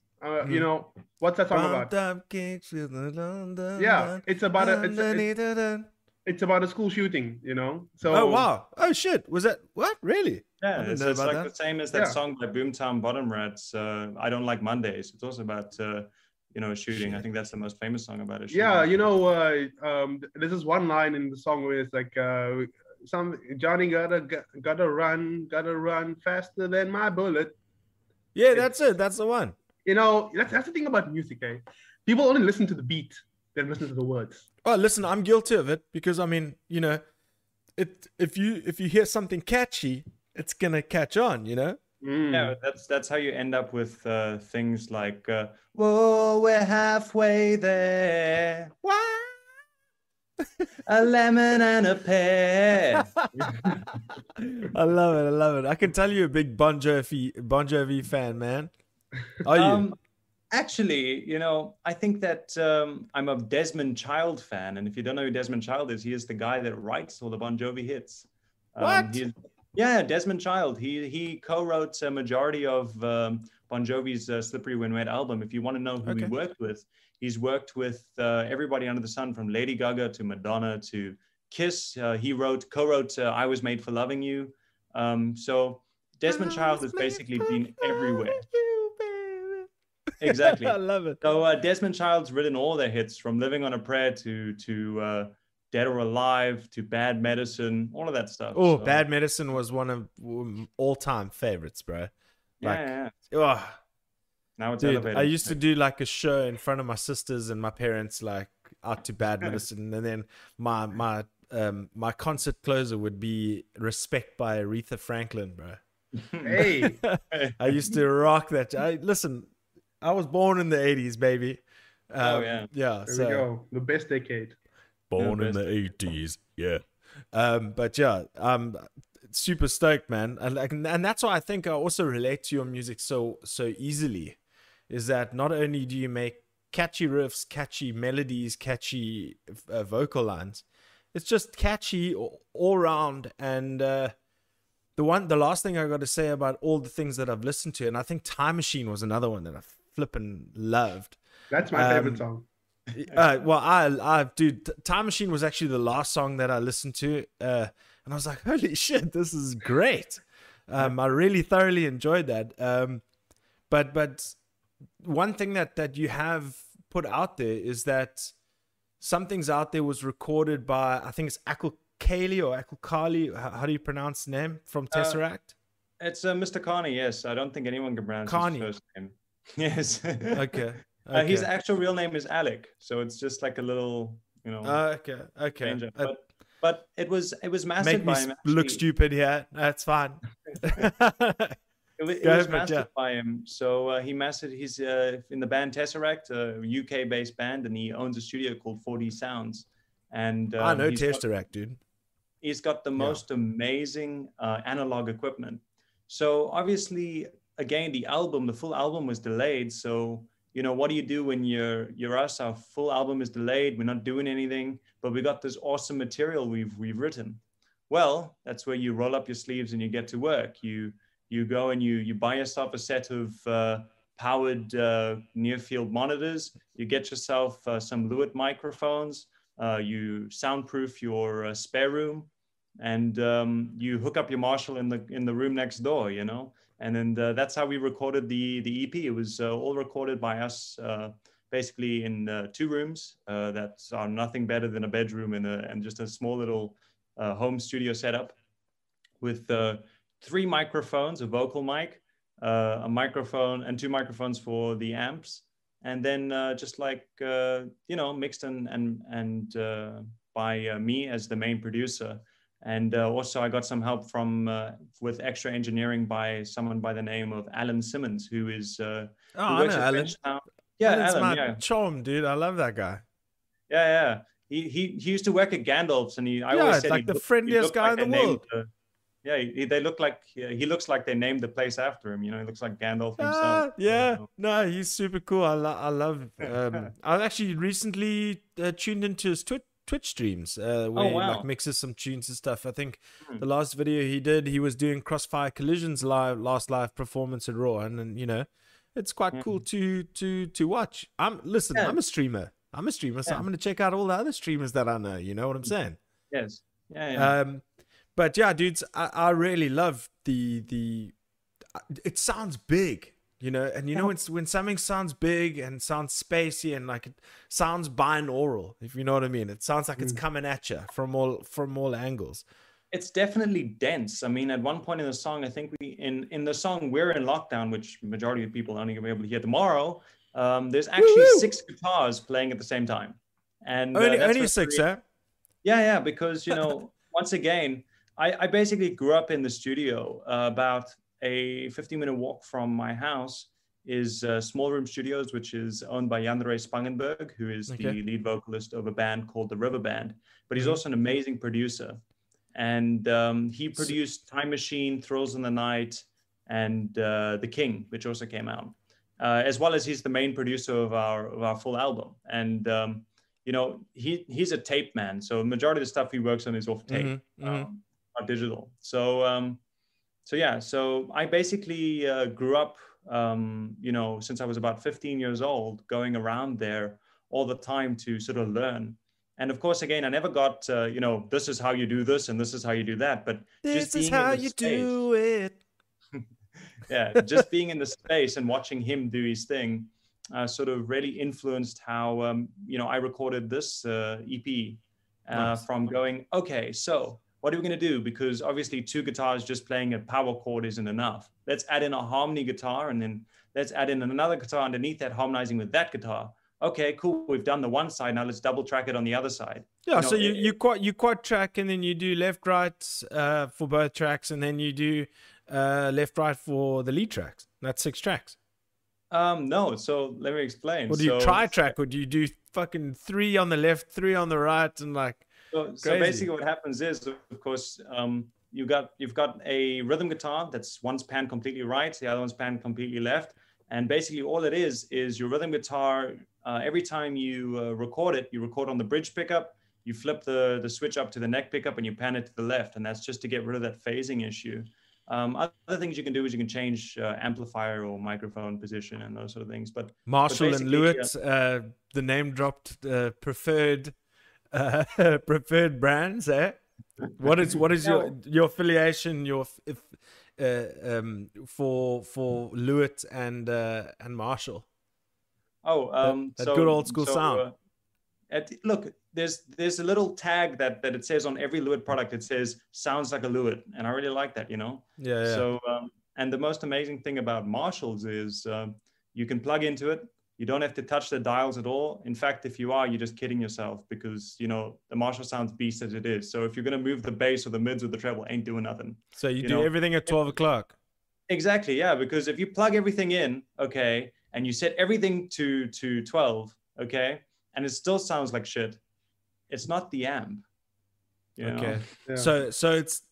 You know, what's that song about? Pumped Up Kicks. Yeah, it's about it's about a school shooting, you know. So oh wow, oh shit, was that what really? Yeah, it's like that. The same as that song by Boomtown Rats. I Don't Like Mondays. It's also about you know, a shooting. I think that's the most famous song about a shooting. Yeah, you know, there's this one line in the song where it's like, Johnny gotta run faster than my bullet. Yeah, that's it. That's the one. You know, that's the thing about music, eh? People only listen to the beat. Then listen to the words. Oh, listen, I'm guilty of it because I mean, you know, if you hear something catchy, it's gonna catch on, you know. Mm. Yeah, that's how you end up with things like "Whoa, we're halfway there." What? A lemon and a pear. I love it. I love it. I can tell you're a big Bon Jovi fan, man. Are you? Actually, you know, I think that I'm a Desmond Child fan. And if you don't know who Desmond Child is, he is the guy that writes all the Bon Jovi hits. What? Yeah, Desmond Child. He co-wrote a majority of Bon Jovi's Slippery When Wet album. If you want to know who he worked with, he's worked with everybody under the sun, from Lady Gaga to Madonna to Kiss. He co-wrote I Was Made for Loving You. So Desmond Child has basically been everywhere. Exactly. I love it. So Desmond Child's written all their hits, from Living on a Prayer to Dead or Alive to Bad Medicine, all of that stuff. Oh, so Bad Medicine was one of all-time favorites, bro. Like, yeah. Oh, now it's elevated. I used to do like a show in front of my sisters and my parents, like out to Bad Medicine, and then my concert closer would be Respect by Aretha Franklin, bro. Hey, I used to rock that. Listen. I was born in the 80s, baby. There we go. The best decade. Born in the 80s. Yeah. But yeah, super stoked, man. And that's why I think I also relate to your music so easily, is that not only do you make catchy riffs, catchy melodies, catchy vocal lines, it's just catchy all round. And the last thing I got to say about all the things that I've listened to, and I think Time Machine was another one that I've flipping loved. That's my favorite song. Time Machine was actually the last song that I listened to, and I was like, holy shit, this is great. I really thoroughly enjoyed that. But one thing that you have put out there is that Something's Out There was recorded by, I think it's Akil Kali, how do you pronounce his name, from Tesseract? It's Mr. Carney. Yes, I don't think anyone can pronounce Carney. His first name. Yes. Okay. His actual real name is Alec, so it's just like a little, you know. Okay. But it was mastered by him. Actually. Look stupid, yeah. That's fine. it was mastered by him. So he mastered. He's in the band Tesseract, a UK-based band, and he owns a studio called 4D Sounds. And I know Tesseract, dude. He's got the most amazing analog equipment. So obviously. Again, the full album was delayed. So, you know, what do you do when you're us? Our full album is delayed. We're not doing anything, but we got this awesome material we've written. Well, that's where you roll up your sleeves and you get to work. You go and you buy yourself a set of powered near field monitors. You get yourself some Lewitt microphones. You soundproof your spare room, and you hook up your Marshall in the room next door. You know. And then that's how we recorded the EP. It was all recorded by us, basically in 2 rooms that are nothing better than a bedroom and just a small little home studio setup with 3 microphones, a vocal mic, a microphone, and 2 microphones for the amps. And then just like, you know, mixed and by me as the main producer. And also I got some help from with extra engineering by someone by the name of Alan Simmons, who is who works at Frenchtown. Yeah, Alan, yeah. Chom, dude, I love that guy. Yeah, yeah. He used to work at Gandalf's, and I always said like the friendliest guy in the world. Yeah, they look like he looks like they named the place after him. You know, he looks like Gandalf himself. Yeah, no, he's super cool. I love. I actually recently tuned into his Twitch streams where he like mixes some tunes and stuff. I think the last video he did, he was doing Crossfire Collision's live performance at Raw, and you know, it's quite cool to watch. I'm a streamer. So I'm going to check out all the other streamers that I know. You know what I'm saying? Yes. Yeah. Yeah. But yeah, dudes, I really love the. It sounds big, you know, and you know when something sounds big and sounds spacey and like it sounds binaural, if you know what I mean. It sounds like it's coming at you from all angles. It's definitely dense. I mean, at one point in the song, I think we're in lockdown, which majority of people aren't going to be able to hear tomorrow. There's actually six guitars playing at the same time, and only six, huh? Yeah, yeah, because you know, once again. I basically grew up in the studio. About a 15-minute walk from my house is Small Room Studios, which is owned by Yandere Spangenberg, who is the lead vocalist of a band called The River Band. But he's also an amazing producer. And he produced Time Machine, Thrills in the Night, and The King, which also came out. As well as he's the main producer of our full album. And you know, he's a tape man. So the majority of the stuff he works on is off tape. Digital. So so I basically grew up, you know, since I was about 15 years old, going around there all the time to sort of learn. And of course, again, I never got you know, this is how you do this and this is how you do that, but this is how you do it. Yeah, just being in the space and watching him do his thing sort of really influenced how you know, I recorded this EP from going, okay, so what are we going to do? Because obviously two guitars just playing a power chord isn't enough. Let's add in a harmony guitar, and then let's add in another guitar underneath that, harmonizing with that guitar. Okay, cool. We've done the one side. Now let's double track it on the other side. Yeah, you know, so you quad track, and then you do left, right for both tracks, and then you do left, right for the lead tracks. That's six tracks. No, so let me explain. Well, do you tri-track, or do you do fucking three on the left, three on the right, and like... So basically what happens is, of course, you've got a rhythm guitar that's one's pan completely right, the other one's pan completely left. And basically all it is your rhythm guitar, every time you record it, you record on the bridge pickup, you flip the switch up to the neck pickup, and you pan it to the left. And that's just to get rid of that phasing issue. Other things you can do is you can change amplifier or microphone position and those sort of things. But Marshall and Lewitt, the name dropped, preferred brands, eh? What is your affiliation, for Lewitt and Marshall? That good old school sound. Look, there's a little tag that it says on every Lewitt product. It says sounds like a Lewitt, and I really like that. You know. Yeah. Yeah. So and the most amazing thing about Marshall's is you can plug into it. You don't have to touch the dials at all. In fact, if you are, you're just kidding yourself, because, you know, the Marshall sounds beast as it is. So if you're going to move the bass or the mids or the treble, ain't doing nothing. So you do everything at 12 o'clock. Exactly, yeah, because if you plug everything in, okay, and you set everything to 12, okay, and it still sounds like shit, it's not the amp. Okay, yeah. So it's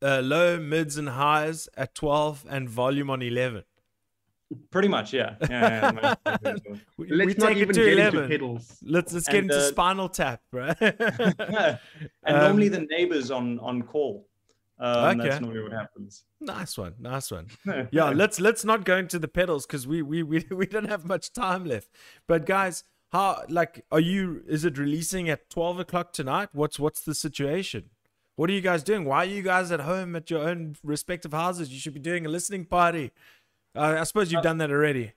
low, mids, and highs at 12 and volume on 11. Pretty much, yeah. Yeah. Let's not even get into pedals. Let's get into Spinal Tap, right? Yeah. And normally the neighbors on call. That's normally what happens. Nice one. Yeah, let's not go into the pedals, because we don't have much time left. But guys, is it releasing at 12 o'clock tonight? What's the situation? What are you guys doing? Why are you guys at home at your own respective houses? You should be doing a listening party. I suppose you've done that already.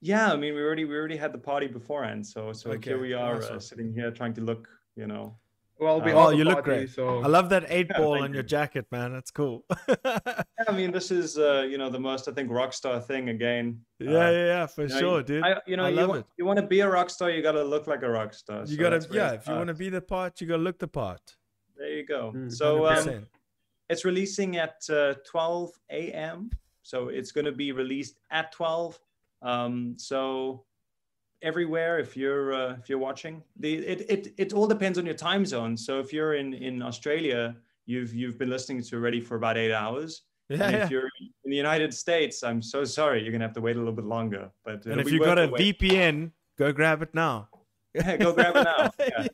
Yeah, I mean, we already had the party beforehand, so here we are sitting here trying to look, you know. Well, you look great. So I love that 8-ball on your jacket, man. That's cool. Yeah, I mean, this is you know, the most, I think, rock star thing again. Yeah, for sure, dude. You want to be a rock star, you got to look like a rock star. You got to, if you want to be the part, you got to look the part. There you go. So it's releasing at 12 a.m. So it's going to be released at 12. So everywhere, if you're watching, it all depends on your time zone. So if you're in Australia, you've been listening to already for about 8 hours. Yeah, and if you're in the United States, I'm so sorry, you're gonna have to wait a little bit longer. But and if you got a VPN, go grab it now. Yeah, go grab it now. Yeah.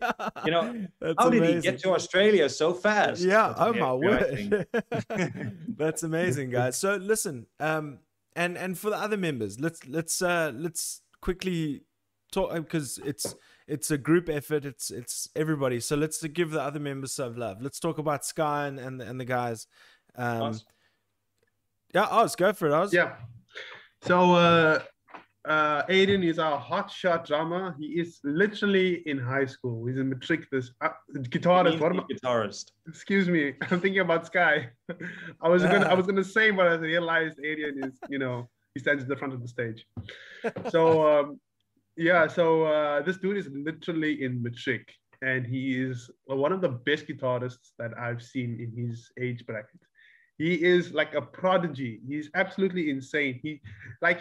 You know, how did he get to Australia so fast? Yeah, oh my word. That's amazing, guys. So listen, and for the other members, let's quickly talk because it's a group effort. It's everybody. So let's give the other members some love. Let's talk about Sky and the guys. Awesome. Yeah, Oz, go for it, Oz. Yeah. So Aiden is our hotshot drummer. He is literally in high school. He's a matric. This guitarist. What about guitarist? Excuse me. I'm thinking about Sky. I was gonna say, but I realized Arian is, you know, he stands at the front of the stage. So yeah. So this dude is literally in matric, and he is one of the best guitarists that I've seen in his age bracket. He is like a prodigy. He's absolutely insane. He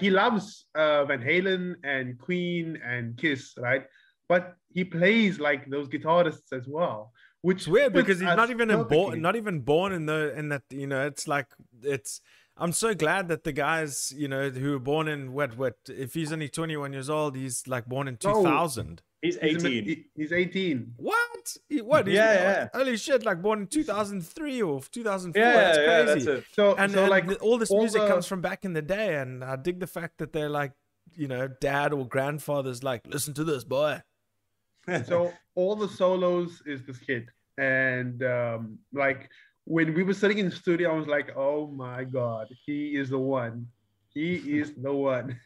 loves Van Halen and Queen and Kiss, right? But he plays like those guitarists as well, which is weird because he's not even born in that, you know, it's like, it's, I'm so glad that the guys, you know, who were born in what, if he's only 21 years old, he's like born in 2000. He's 18. He's 18. What? Yeah. Holy shit! Like born in 2003 or 2004. Yeah, that's crazy. Yeah, that's it. So all this music comes from back in the day, and I dig the fact that they're like, you know, dad or grandfather's like, listen to this, boy. So all the solos is this kid, and like when we were sitting in the studio, I was like, oh my god, he is the one. He is the one.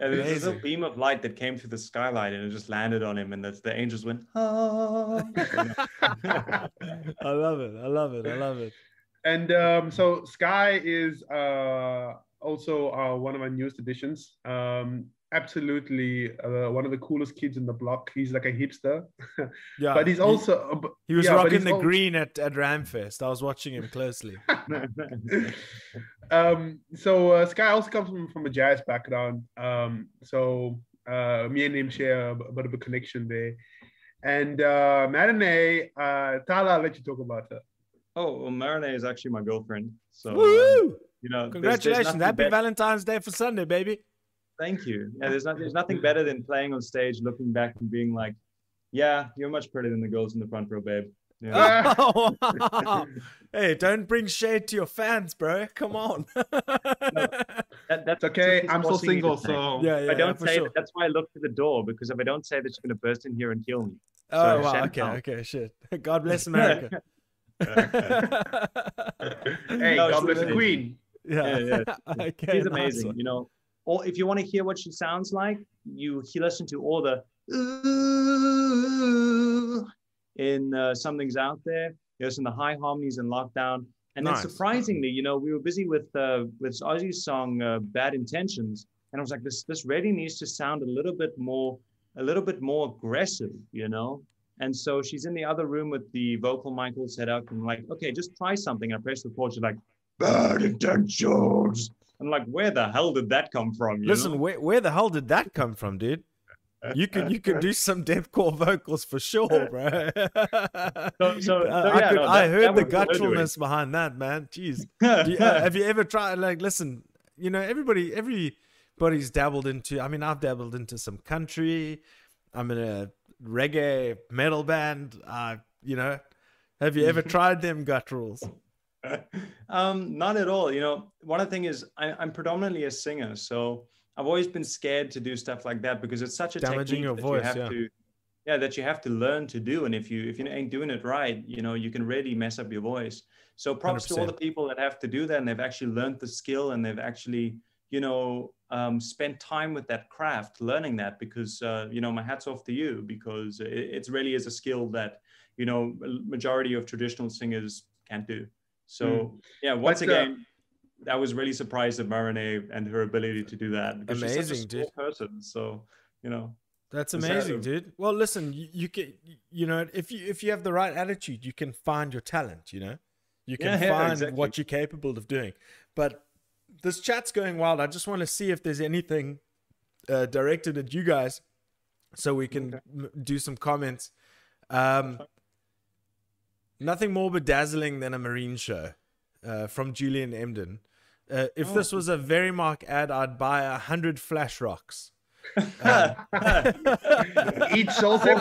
And there was a beam of light that came through the skylight and it just landed on him, and the angels went, oh. I love it. And so Sky is also one of our newest additions. Absolutely one of the coolest kids in the block. He's like a hipster. Yeah. But he's also... He was rocking the green at Ramfest. I was watching him closely. Sky also comes from a jazz background. Me and him share a bit of a connection there. And Marinet, Tyler, I'll let you talk about her. Oh, well, Marinet is actually my girlfriend. So, woo! You know, congratulations. There's Happy Valentine's Day for Sunday, baby. Thank you. Yeah, there's nothing better than playing on stage, looking back and being like, yeah, you're much prettier than the girls in the front row, babe. Yeah. Oh, wow. Hey, don't bring shade to your fans, bro. Come on. No, that's okay. I'm still single, so yeah, I don't say that. That's why I look to the door, because if I don't say that, she's going to burst in here and kill me. Oh, so, wow. Okay, shit. God bless America. Hey, God bless the Queen. Yeah. Okay, she's amazing, you know. Or if you want to hear what she sounds like, you listen to all the in Something's Out There. You listen to high harmonies in Lockdown. And then surprisingly, you know, we were busy with Ozzy's song Bad Intentions, and I was like, this really needs to sound a little bit more aggressive, you know. And so she's in the other room with the vocal mic all set up, and I'm like, okay, just try something. And I press record. She's like, Bad Intentions. I'm like, where the hell did that come from? Listen, where the hell did that come from, dude? You could do some deathcore vocals for sure, bro. I heard the gutturalness behind that, man. Jeez. Have you ever tried? Like, listen, you know, everybody's dabbled into. I mean, I've dabbled into some country. I'm in a reggae metal band. You know, have you ever tried them gutturals? Not at all. You know, one of the things is I'm predominantly a singer, so I've always been scared to do stuff like that because it's such a damaging technique that you have to learn to do. And if you ain't doing it right, you know, you can really mess up your voice. So props 100%. To all the people that have to do that, and they've actually learned the skill, and they've actually, you know, spent time with that craft, learning that. Because you know, my hat's off to you, because it really is a skill that, you know, majority of traditional singers can't do. So yeah, once again, I was really surprised at Marine and her ability to do that. Because amazing, she's such a small person. So, you know, That's amazing, dude. Well, listen, you can, you know, if you have the right attitude, you can find your talent, you know, you can find exactly what you're capable of doing. But this chat's going wild. I just want to see if there's anything directed at you guys so we can do some comments. Nothing more bedazzling than a Marine show from Julian Emden. If this was a Verimark ad, I'd buy 100 flash rocks. Each soulful.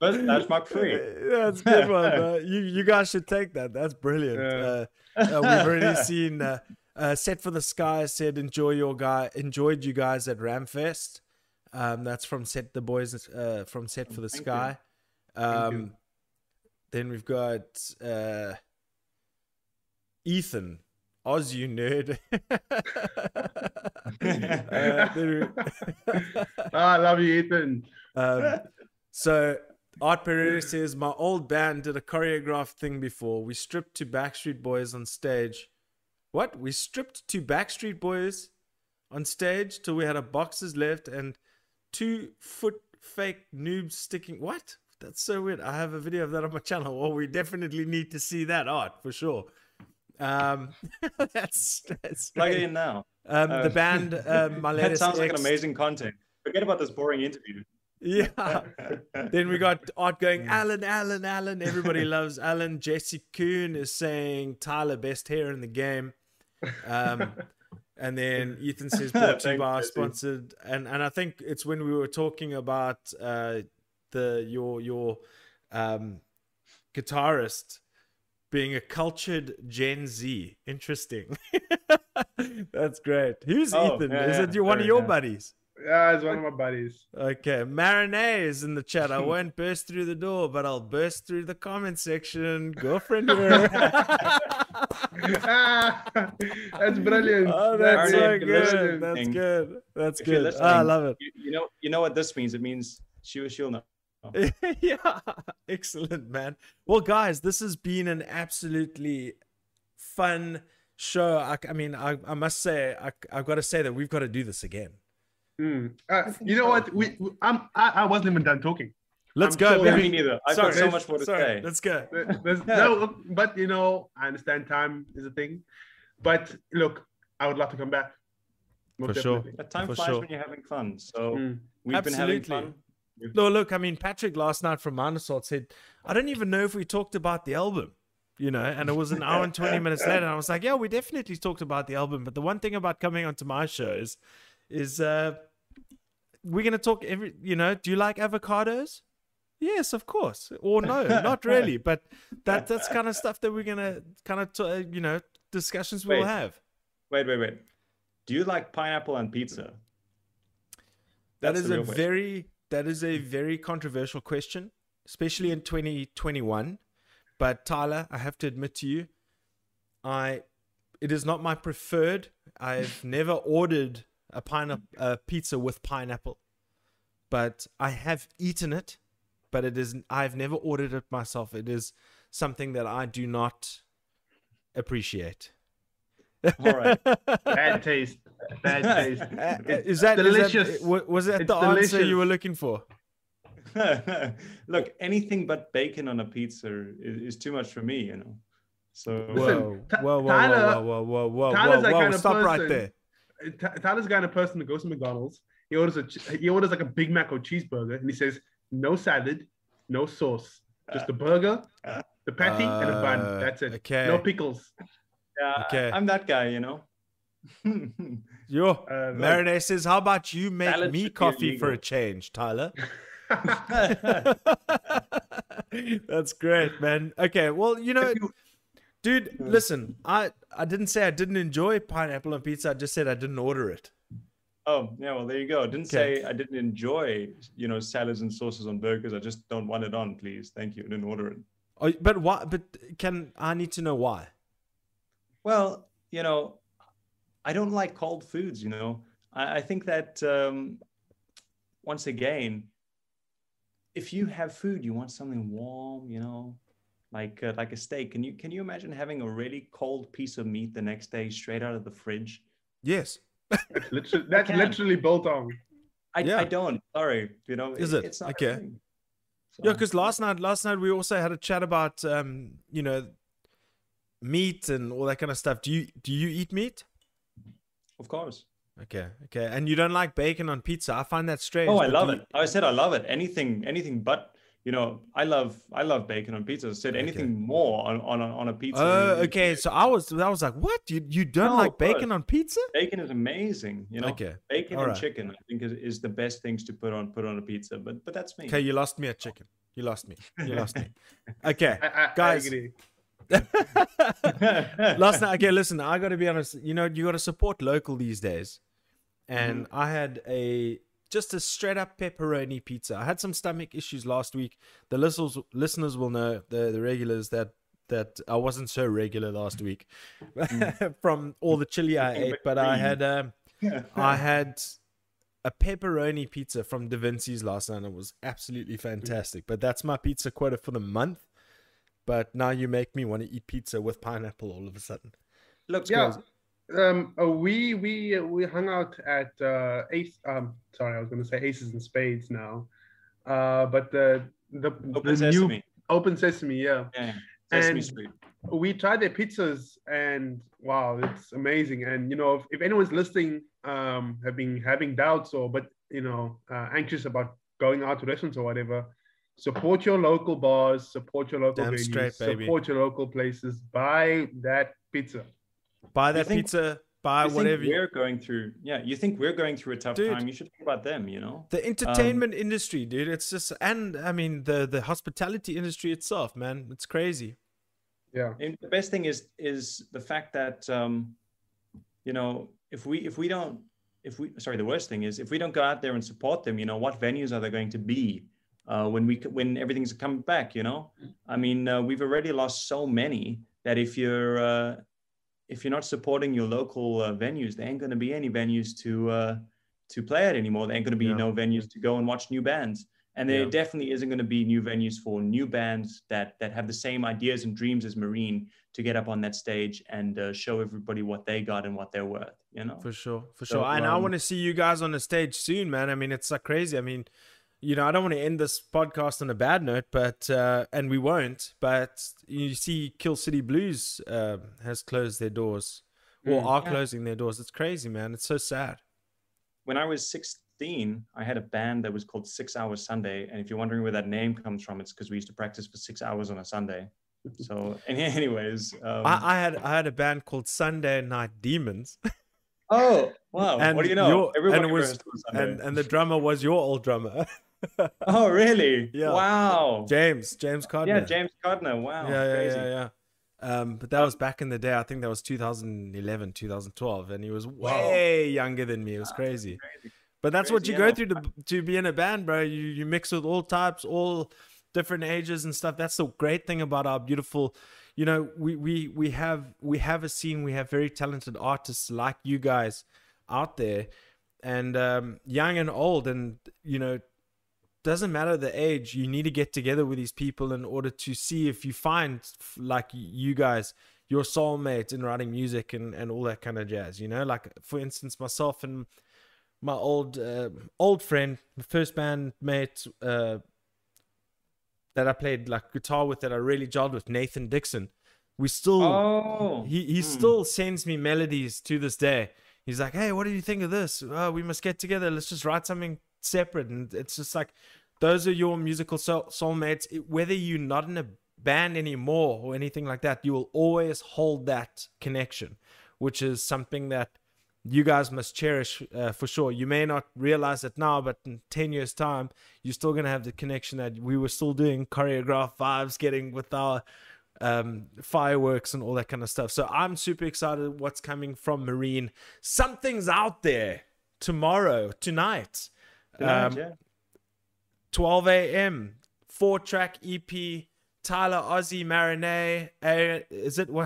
That's my free. That's a good one. You guys should take that. That's brilliant. We've already seen Set for the Sky said enjoyed you guys at Ramfest. That's from Set the Boys from Set for the Sky. Then we've got Ethan. Oz, you nerd. I love you, Ethan. So Art Pereira says, my old band did a choreographed thing before. We stripped to Backstreet Boys on stage. What? We stripped to Backstreet Boys on stage till we had our boxes left and 2-foot fake noobs sticking. What? That's so weird. I have a video of that on my channel. Well, we definitely need to see that, Art, for sure. That's plug it in now. The band that sounds like an amazing content. Forget about this boring interview. Yeah. Then we got Art going Alan, everybody loves Alan. Jesse Kuhn is saying Tyler, best hair in the game. And then Ethan says brought to you by sponsored, and I think it's when we were talking about your guitarist being a cultured Gen Z. Interesting. That's great. Who's Ethan? Is it one of your buddies? Yeah, it's one of my buddies. Okay. Marinet is in the chat. I won't burst through the door, but I'll burst through the comment section. Girlfriend. That's brilliant. Oh, that's so good. That's good. That's good. Oh, I love it. You know what this means? It means she'll know. Yeah, excellent, man. Well, guys, this has been an absolutely fun show. I mean I must say, I've got to say that we've got to do this again. You know what, I wasn't even done talking. Let's go, baby. Me neither. I've got so much more to say. Let's go. No, but you know, I understand time is a thing, but look, I would love to come back. For sure. Time flies when you're having fun, so we've been having fun. No, look, I mean, Patrick last night from Mind Assault said, I don't even know if we talked about the album, you know, and it was an hour and 20 minutes later. And I was like, yeah, we definitely talked about the album. But the one thing about coming onto my show is we're going to talk you know, do you like avocados? Yes, of course. Or no, not really. But that's kind of stuff that we're going to you know, discussions we'll have. Wait. Do you like pineapple on pizza? That is a very controversial question, especially in 2021. But Tyler, I have to admit to you, it is not my preferred. I've never ordered a pizza with pineapple, but I have eaten it. But I've never ordered it myself. It is something that I do not appreciate. All right, bad taste. Bad taste. Is that delicious? Was that the answer you were looking for? Look, anything but bacon on a pizza is too much for me, you know. So Tyler's stop right there. Tyler's the kind of person that goes to McDonald's. He orders like a Big Mac or cheeseburger, and he says no salad, no sauce, just a burger, the patty, and a bun. That's it. Okay. No pickles. Yeah, okay. I'm that guy, you know. Yo, Marine says, how about you make me coffee for a change, Tyler? That's great, man. Okay, well, you know, dude, listen, I didn't say I didn't enjoy pineapple on pizza. I just said I didn't order it. Oh, yeah, well, there you go. I didn't say I didn't enjoy, you know, salads and sauces on burgers. I just don't want it on, please. Thank you. I didn't order it. Oh, but why? But I need to know why. Well, you know, I don't like cold foods, you know. I think that, once again, if you have food, you want something warm, you know, like a steak. Can you imagine having a really cold piece of meat the next day straight out of the fridge? Yes. That's literally bolt on. I don't. Sorry, you know. Is it? It's not okay. So. Yeah, because last night we also had a chat about you know, meat and all that kind of stuff. Do you eat meat? Of course. Okay, okay. And you don't like bacon on pizza? I find that strange. Oh, I love it. I said I love it. Anything but. You know, I love bacon on pizza. I said anything more on a pizza. Oh, okay. So I was like, what? You don't like bacon on pizza? Bacon is amazing. You know, bacon and chicken, I think, is the best things to put on a pizza. But that's me. Okay, you lost me at chicken. You lost me. Okay, guys. Last night, okay, listen, I got to be honest. You know, you got to support local these days, and I had just a straight up pepperoni pizza. I had some stomach issues last week. The listeners will know, the regulars, that I wasn't so regular last week from all the chili I ate. But I had a pepperoni pizza from Da Vinci's last night. It was absolutely fantastic. But that's my pizza quota for the month. But now you make me want to eat pizza with pineapple all of a sudden. Looks crazy. We hung out at Ace. Sorry, I was going to say Aces and Spades now, but the Open Sesame. New Open Sesame, yeah. Sesame Street. We tried their pizzas, and wow, it's amazing. And you know, if anyone's listening, have been having doubts or anxious about going out to restaurants or whatever, support your local bars, support your local venues, support your local places. Buy that pizza. Buy that pizza, buy whatever. We're going through. Yeah, you think we're going through a tough time. You should think about them, you know. The entertainment industry, dude. It's just, and I mean, the hospitality industry itself, man. It's crazy. Yeah. And the best thing is the fact that, you know, the worst thing is if we don't go out there and support them, you know, what venues are they going to be when everything's coming back, you know? I mean, we've already lost so many that if you're not supporting your local venues, there ain't going to be any venues to play at anymore. There ain't going to be no venues to go and watch new bands. And there definitely isn't going to be new venues for new bands that have the same ideas and dreams as Marine to get up on that stage and show everybody what they got and what they're worth, you know? For sure. And I want to see you guys on the stage soon, man. I mean, it's like crazy. I mean, you know, I don't want to end this podcast on a bad note, but and we won't. But you see, Kill City Blues has closed their doors, or are closing their doors. It's crazy, man. It's so sad. When I was 16, I had a band that was called 6 Hour Sunday, and if you're wondering where that name comes from, it's because we used to practice for 6 hours on a Sunday. So, anyways, I had a band called Sunday Night Demons. Oh wow! And what do you know? And the drummer was your old drummer. Oh really? Yeah. Wow. James Cardinal. Yeah, James Cardinal. Wow. Yeah, crazy. Yeah. But that was back in the day. I think that was 2011, 2012, and he was way younger than me. It was crazy. But that's what you go through to be in a band, bro. You mix with all types, all different ages and stuff. That's the great thing about our beautiful. You know, we have a scene. We have very talented artists like you guys out there, and young and old, and you know. Doesn't matter the age, you need to get together with these people in order to see if you find, like you guys, your soulmate in writing music and all that kind of jazz, you know? Like, for instance, myself and my old friend, the first bandmate that I played like guitar with, that I really jelled with, Nathan Dixon, we still he still sends me melodies to this day. He's like, hey, what do you think of this? Oh, we must get together, let's just write something separate. And it's just like, those are your musical soulmates. Whether you're not in a band anymore or anything like that, you will always hold that connection, which is something that you guys must cherish for sure. You may not realize it now, but in 10 years time, you're still going to have the connection that we were still doing choreographed vibes, getting with our fireworks and all that kind of stuff. So I'm super excited what's coming from Marine. Something's out there tonight. 12 a.m. 4-track EP. Tyler, Ozzy, Marinet.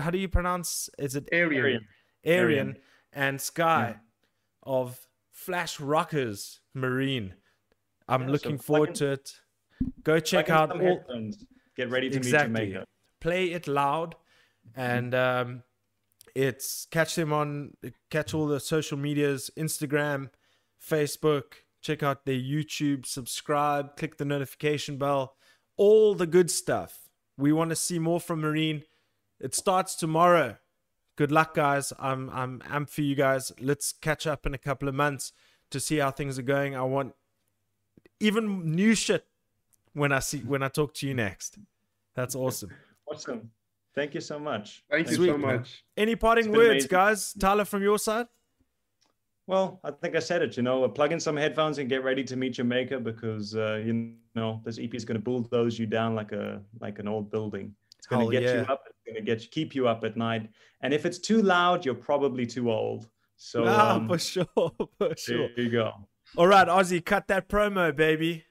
How do you pronounce? Is it Arian and Sky of Flash Rockers Marine. I'm looking forward to it. Go check out all. Get ready to meet Jamaica. Play it loud, and catch all the social medias: Instagram, Facebook, check out their YouTube, subscribe, click the notification bell, all the good stuff. We want to see more from Marine. It starts tomorrow. Good luck, guys. I'm amped for you guys. Let's catch up in a couple of months to see how things are going. I want even new shit when I talk to you next. That's awesome. Awesome. Thank you so much. Thank you so much. Any parting words, amazing. Guys? Tyler, from your side? Well, I think I said it, you know, plug in some headphones and get ready to meet your maker, because, you know, this EP is going to bulldoze you down like an old building. It's going to get you up. It's going to keep you up at night. And if it's too loud, you're probably too old. So for sure. For sure. There you go. All right, Ozzy, cut that promo, baby.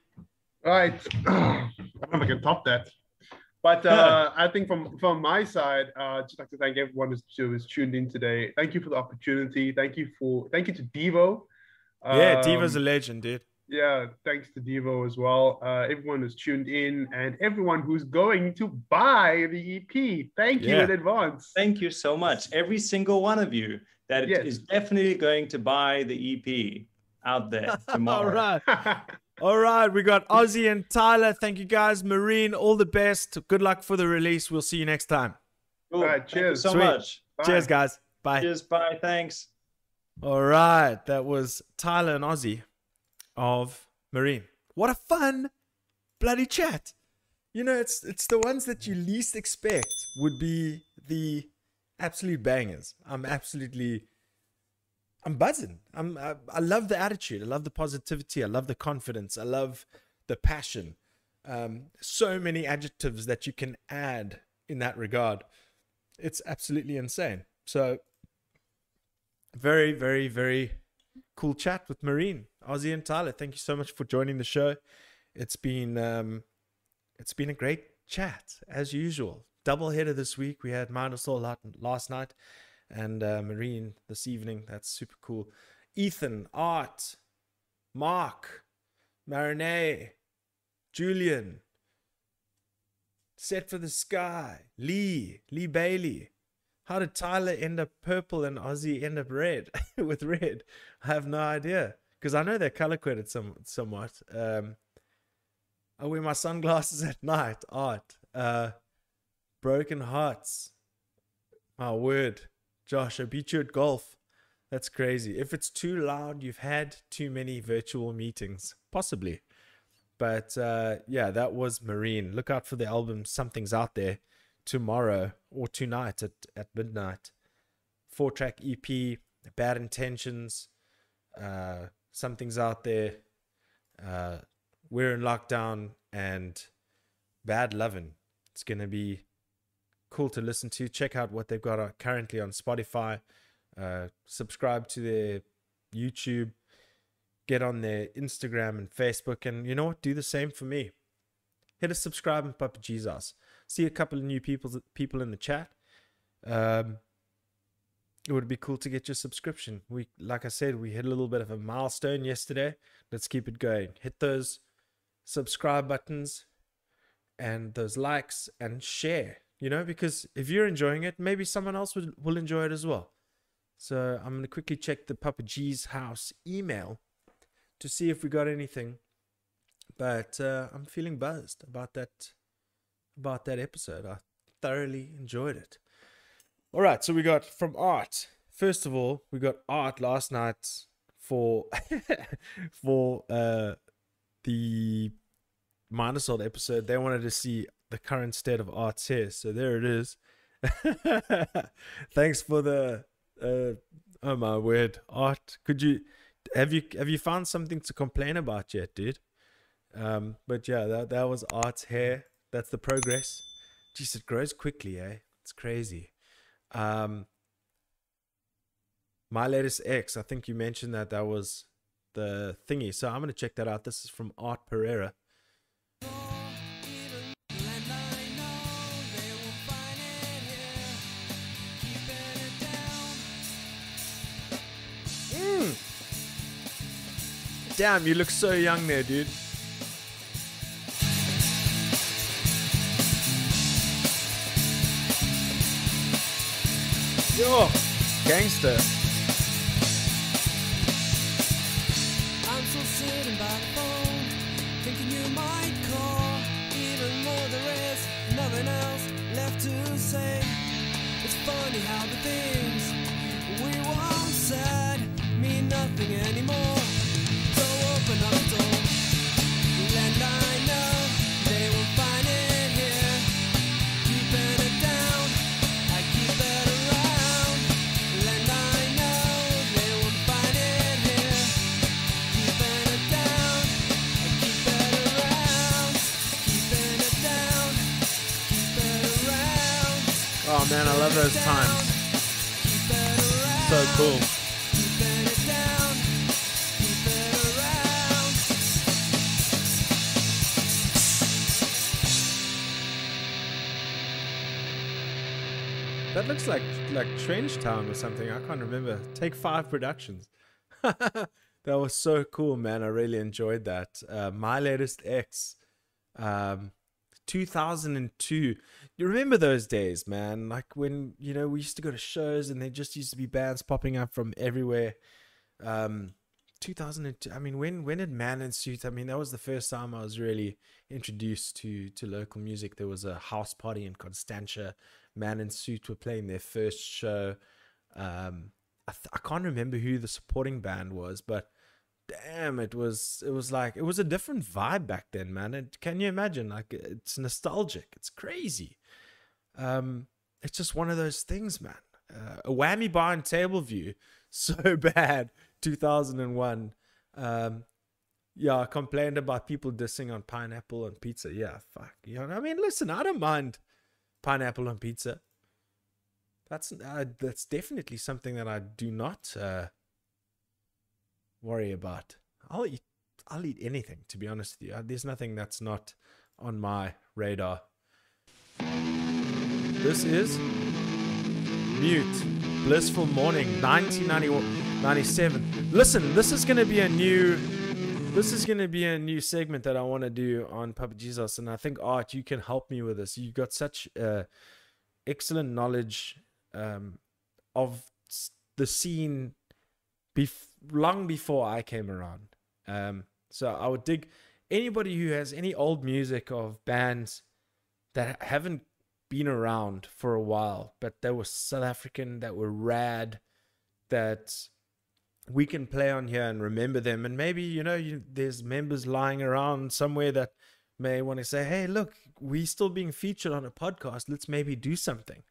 All right. I don't know if I can top that. But I think from my side, just like to thank everyone who is tuned in today. Thank you for the opportunity. Thank you to Devo. Yeah, Devo's a legend, dude. Yeah, thanks to Devo as well. Everyone who's tuned in and everyone who's going to buy the EP. Thank you in advance. Thank you so much. Every single one of you that is definitely going to buy the EP out there tomorrow. All right. All right, we got Ozzy and Tyler. Thank you, guys. Marine, all the best. Good luck for the release. We'll see you next time. Cool. All right, cheers. Thank you so much. Bye. Cheers, guys. Bye. Cheers. Bye. Thanks. All right, that was Tyler and Ozzy of Marine. What a fun bloody chat. You know, it's the ones that you least expect would be the absolute bangers. I'm buzzing. I love the attitude. I love the positivity. I love the confidence. I love the passion. So many adjectives that you can add in that regard. It's absolutely insane. So very, very, very cool chat with Marine, Ozzy and Tyler. Thank you so much for joining the show. It's been a great chat as usual. Double header this week. We had Mind Assault last night. And Marine this evening. That's super cool. Ethan, Art, Mark, Marinet, Julian, Set for the Sky, Lee Bailey. How did Tyler end up purple and Ozzy end up red with red? I have no idea, because I know they're color coded somewhat. I wear my sunglasses at night. Art, Broken Hearts. My word. Josh, I beat you at golf. That's crazy. If it's too loud, you've had too many virtual meetings. Possibly. But yeah, that was Marine. Look out for the album Something's Out There tomorrow or tonight at midnight. 4-track EP, Bad Intentions, Something's Out There, We're in Lockdown, and Bad Lovin'. It's going to be cool to listen to. Check out what they've got currently on Spotify. Subscribe to their YouTube. Get on their Instagram and Facebook. And you know what? Do the same for me. Hit a subscribe and Papa Jesus. See a couple of new people in the chat. It would be cool to get your subscription. Like I said, we hit a little bit of a milestone yesterday. Let's keep it going. Hit those subscribe buttons and those likes and share. You know, because if you're enjoying it, maybe someone else will enjoy it as well. So I'm going to quickly check the Papa G's house email to see if we got anything. But I'm feeling buzzed about that episode. I thoroughly enjoyed it. All right, so we got from Art. First of all, we got Art last night for the Mind Assault episode. They wanted to see the current state of arts here, so there it is. Thanks for the oh my word, Art. Could you have you found something to complain about yet, dude? But yeah, that was Art's hair. That's the progress. Jeez, it grows quickly, eh? It's crazy. My latest ex, I think you mentioned that was the thingy, so I'm gonna check that out. This is from Art Pereira. Damn, you look so young there, dude. Yo, gangster. I'm so serious. to say. It's funny how the things we once said mean nothing anymore. So open up the door, and I know they will find it here. Keeping it down, I keep it around, and I know they will find it here. Keeping it down, I keep it around, keeping it down, keep it around. Oh man, I love those times. So cool. That looks like Trench Time or something. I can't remember. Take Five Productions. That was so cool, man. I really enjoyed that. My Latest Ex, 2002. You remember those days, man? Like when, you know, we used to go to shows and there just used to be bands popping up from everywhere. 2002. I mean, when did Man in Suits? I mean, that was the first time I was really introduced to local music. There was a house party in Constantia. Man in Suit were playing their first show. I can't remember who the supporting band was, but damn, it was a different vibe back then, man. And can you imagine? Like, it's nostalgic, it's crazy. It's just one of those things, man. A whammy bar and table view, so bad. 2001. Yeah, I complained about people dissing on pineapple and pizza. Yeah, fuck. You know what I mean? Listen, I don't mind pineapple on pizza. That's definitely something that I do not worry about. I'll eat anything, to be honest with you. There's nothing that's not on my radar. This is Mute Blissful Morning, 1997. Listen, this is going to be a new segment that I want to do on Papa Jesus, and I think, Art, you can help me with this. You've got such excellent knowledge of the scene long before I came around. So I would dig anybody who has any old music of bands that haven't been around for a while, but that were South African, that were rad, that we can play on here and remember them. And maybe, you know, there's members lying around somewhere that may want to say, hey, look, we're still being featured on a podcast. Let's maybe do something,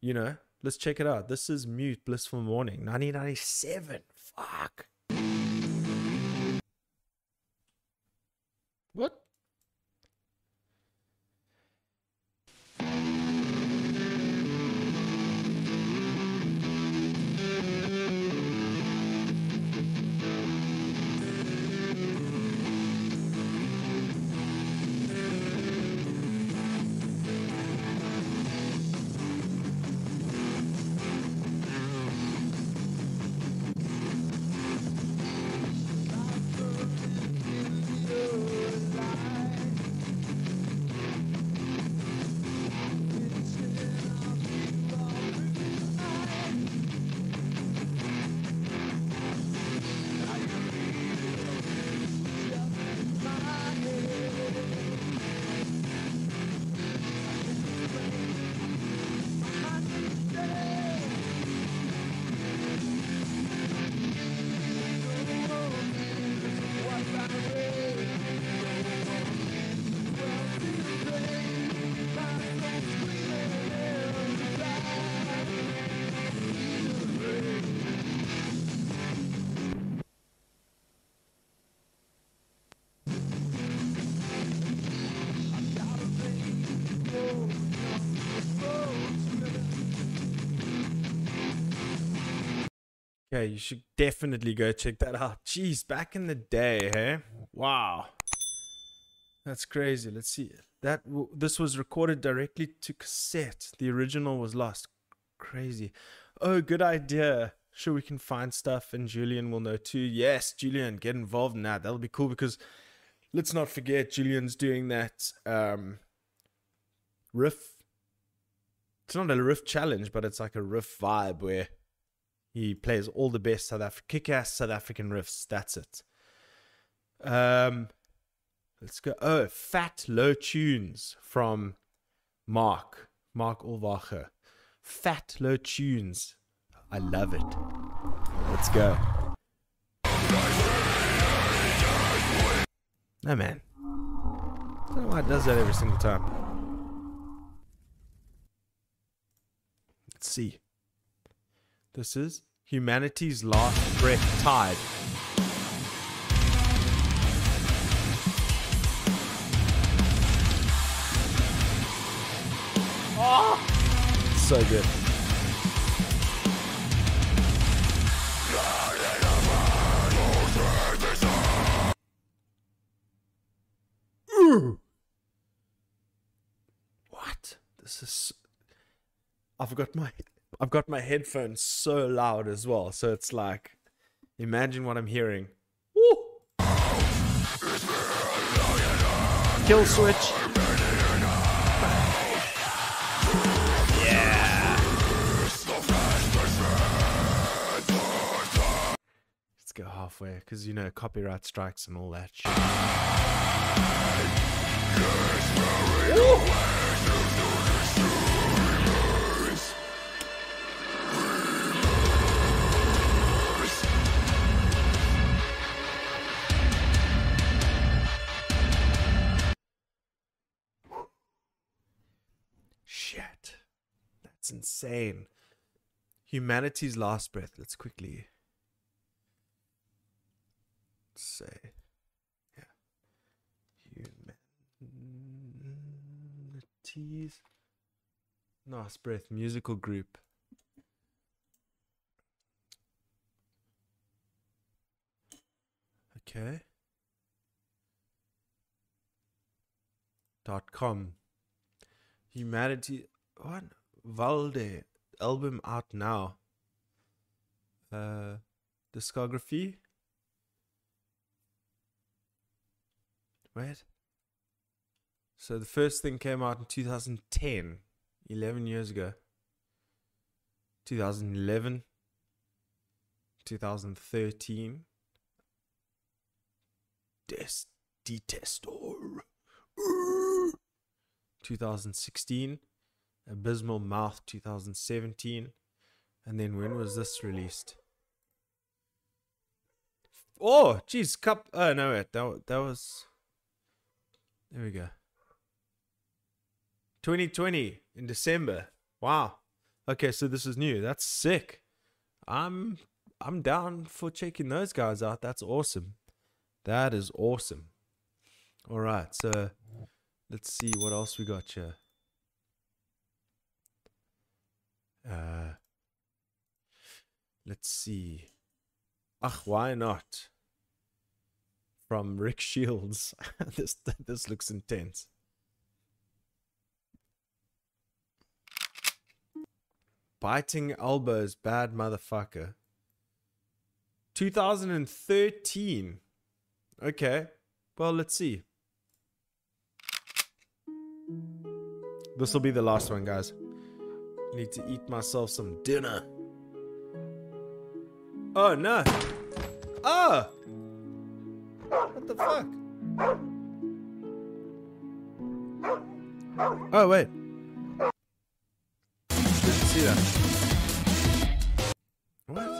you know. Let's check it out. This is Mute Blissful Morning, 1997. Fuck. What? Okay, you should definitely go check that out. Jeez, back in the day, hey? Wow. That's crazy. Let's see. This was recorded directly to cassette. The original was lost. Crazy. Oh, good idea. Sure, we can find stuff and Julian will know too. Yes, Julian, get involved in that. That'll be cool, because let's not forget Julian's doing that riff. It's not a riff challenge, but it's like a riff vibe where he plays all the best kick-ass South African riffs. That's it. Let's go. Oh, Fat Low Tunes from Mark, Mark Ulvacher. Fat Low Tunes. I love it. Let's go. No, man. I don't know why it does that every single time. Let's see. This is Humanity's Last Breath Tide. Oh, so good. Ooh. What? This is. I've got my headphones so loud as well, so it's like, imagine what I'm hearing. Woo! Kill switch. Yeah. Let's go halfway, because you know copyright strikes and all that shit. Woo! Insane. Humanity's Last Breath. Let's quickly say, yeah, Humanity's Last Breath musical group. Okay. .com. Humanity. What? Valde, album out now. Discography. Wait. So the first thing came out in 2010, 11 years ago. 2011, 2013. Detestor. 2016. Abysmal Mouth 2017. And then when was this released? Oh, geez, cup. Oh, no, wait, that was. There we go. 2020 in December. Wow. Okay, so this is new. That's sick. I'm down for checking those guys out. That's awesome. That is awesome. All right, so let's see what else we got here. Let's see. Ach, why not? From Rick Shields. This looks intense. Biting Elbows, Bad Motherfucker. 2013. Okay. Well, let's see. This will be the last one, guys. Need to eat myself some dinner. Oh no! Oh! What the fuck? Oh wait. Didn't see that. What?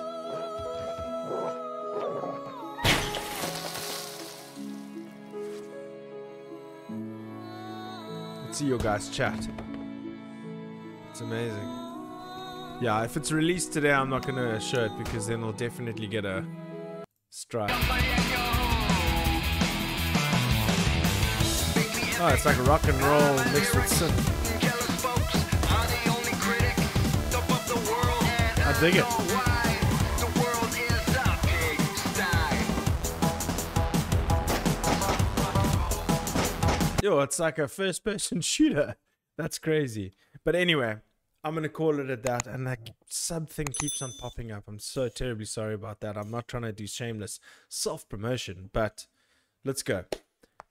Let's see your guys' chat. Amazing. Yeah, if it's released today, I'm not gonna show it because then we'll definitely get a strike. Oh, it's like rock and roll mixed with synth. I dig it. Yo, it's like a first-person shooter. That's crazy. But anyway, I'm going to call it at that. And that sub thing keeps on popping up. I'm so terribly sorry about that. I'm not trying to do shameless self-promotion, but let's go.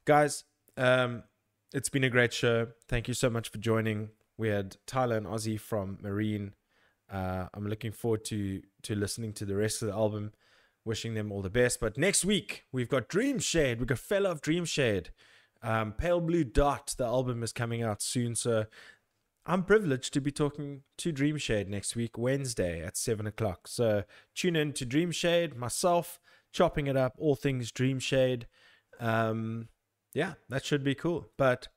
Guys, it's been a great show. Thank you so much for joining. We had Tyler and Ozzy from Marine. I'm looking forward to listening to the rest of the album. Wishing them all the best. But next week, we've got Dreamshade. We've got Fella of Dreamshade. Pale Blue Dot, the album is coming out soon. So I'm privileged to be talking to Dreamshade next week, Wednesday at 7 o'clock. So tune in to Dreamshade, myself, chopping it up, all things Dreamshade. Yeah, that should be cool. But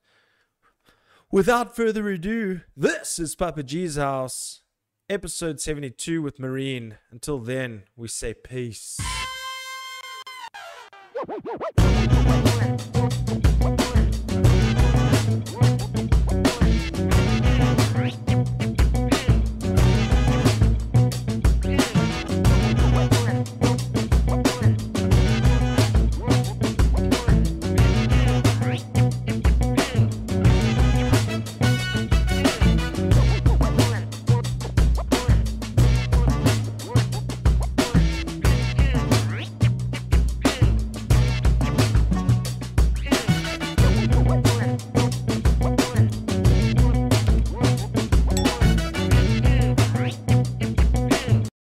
without further ado, this is Papa G's House, episode 72 with Marine. Until then, we say peace.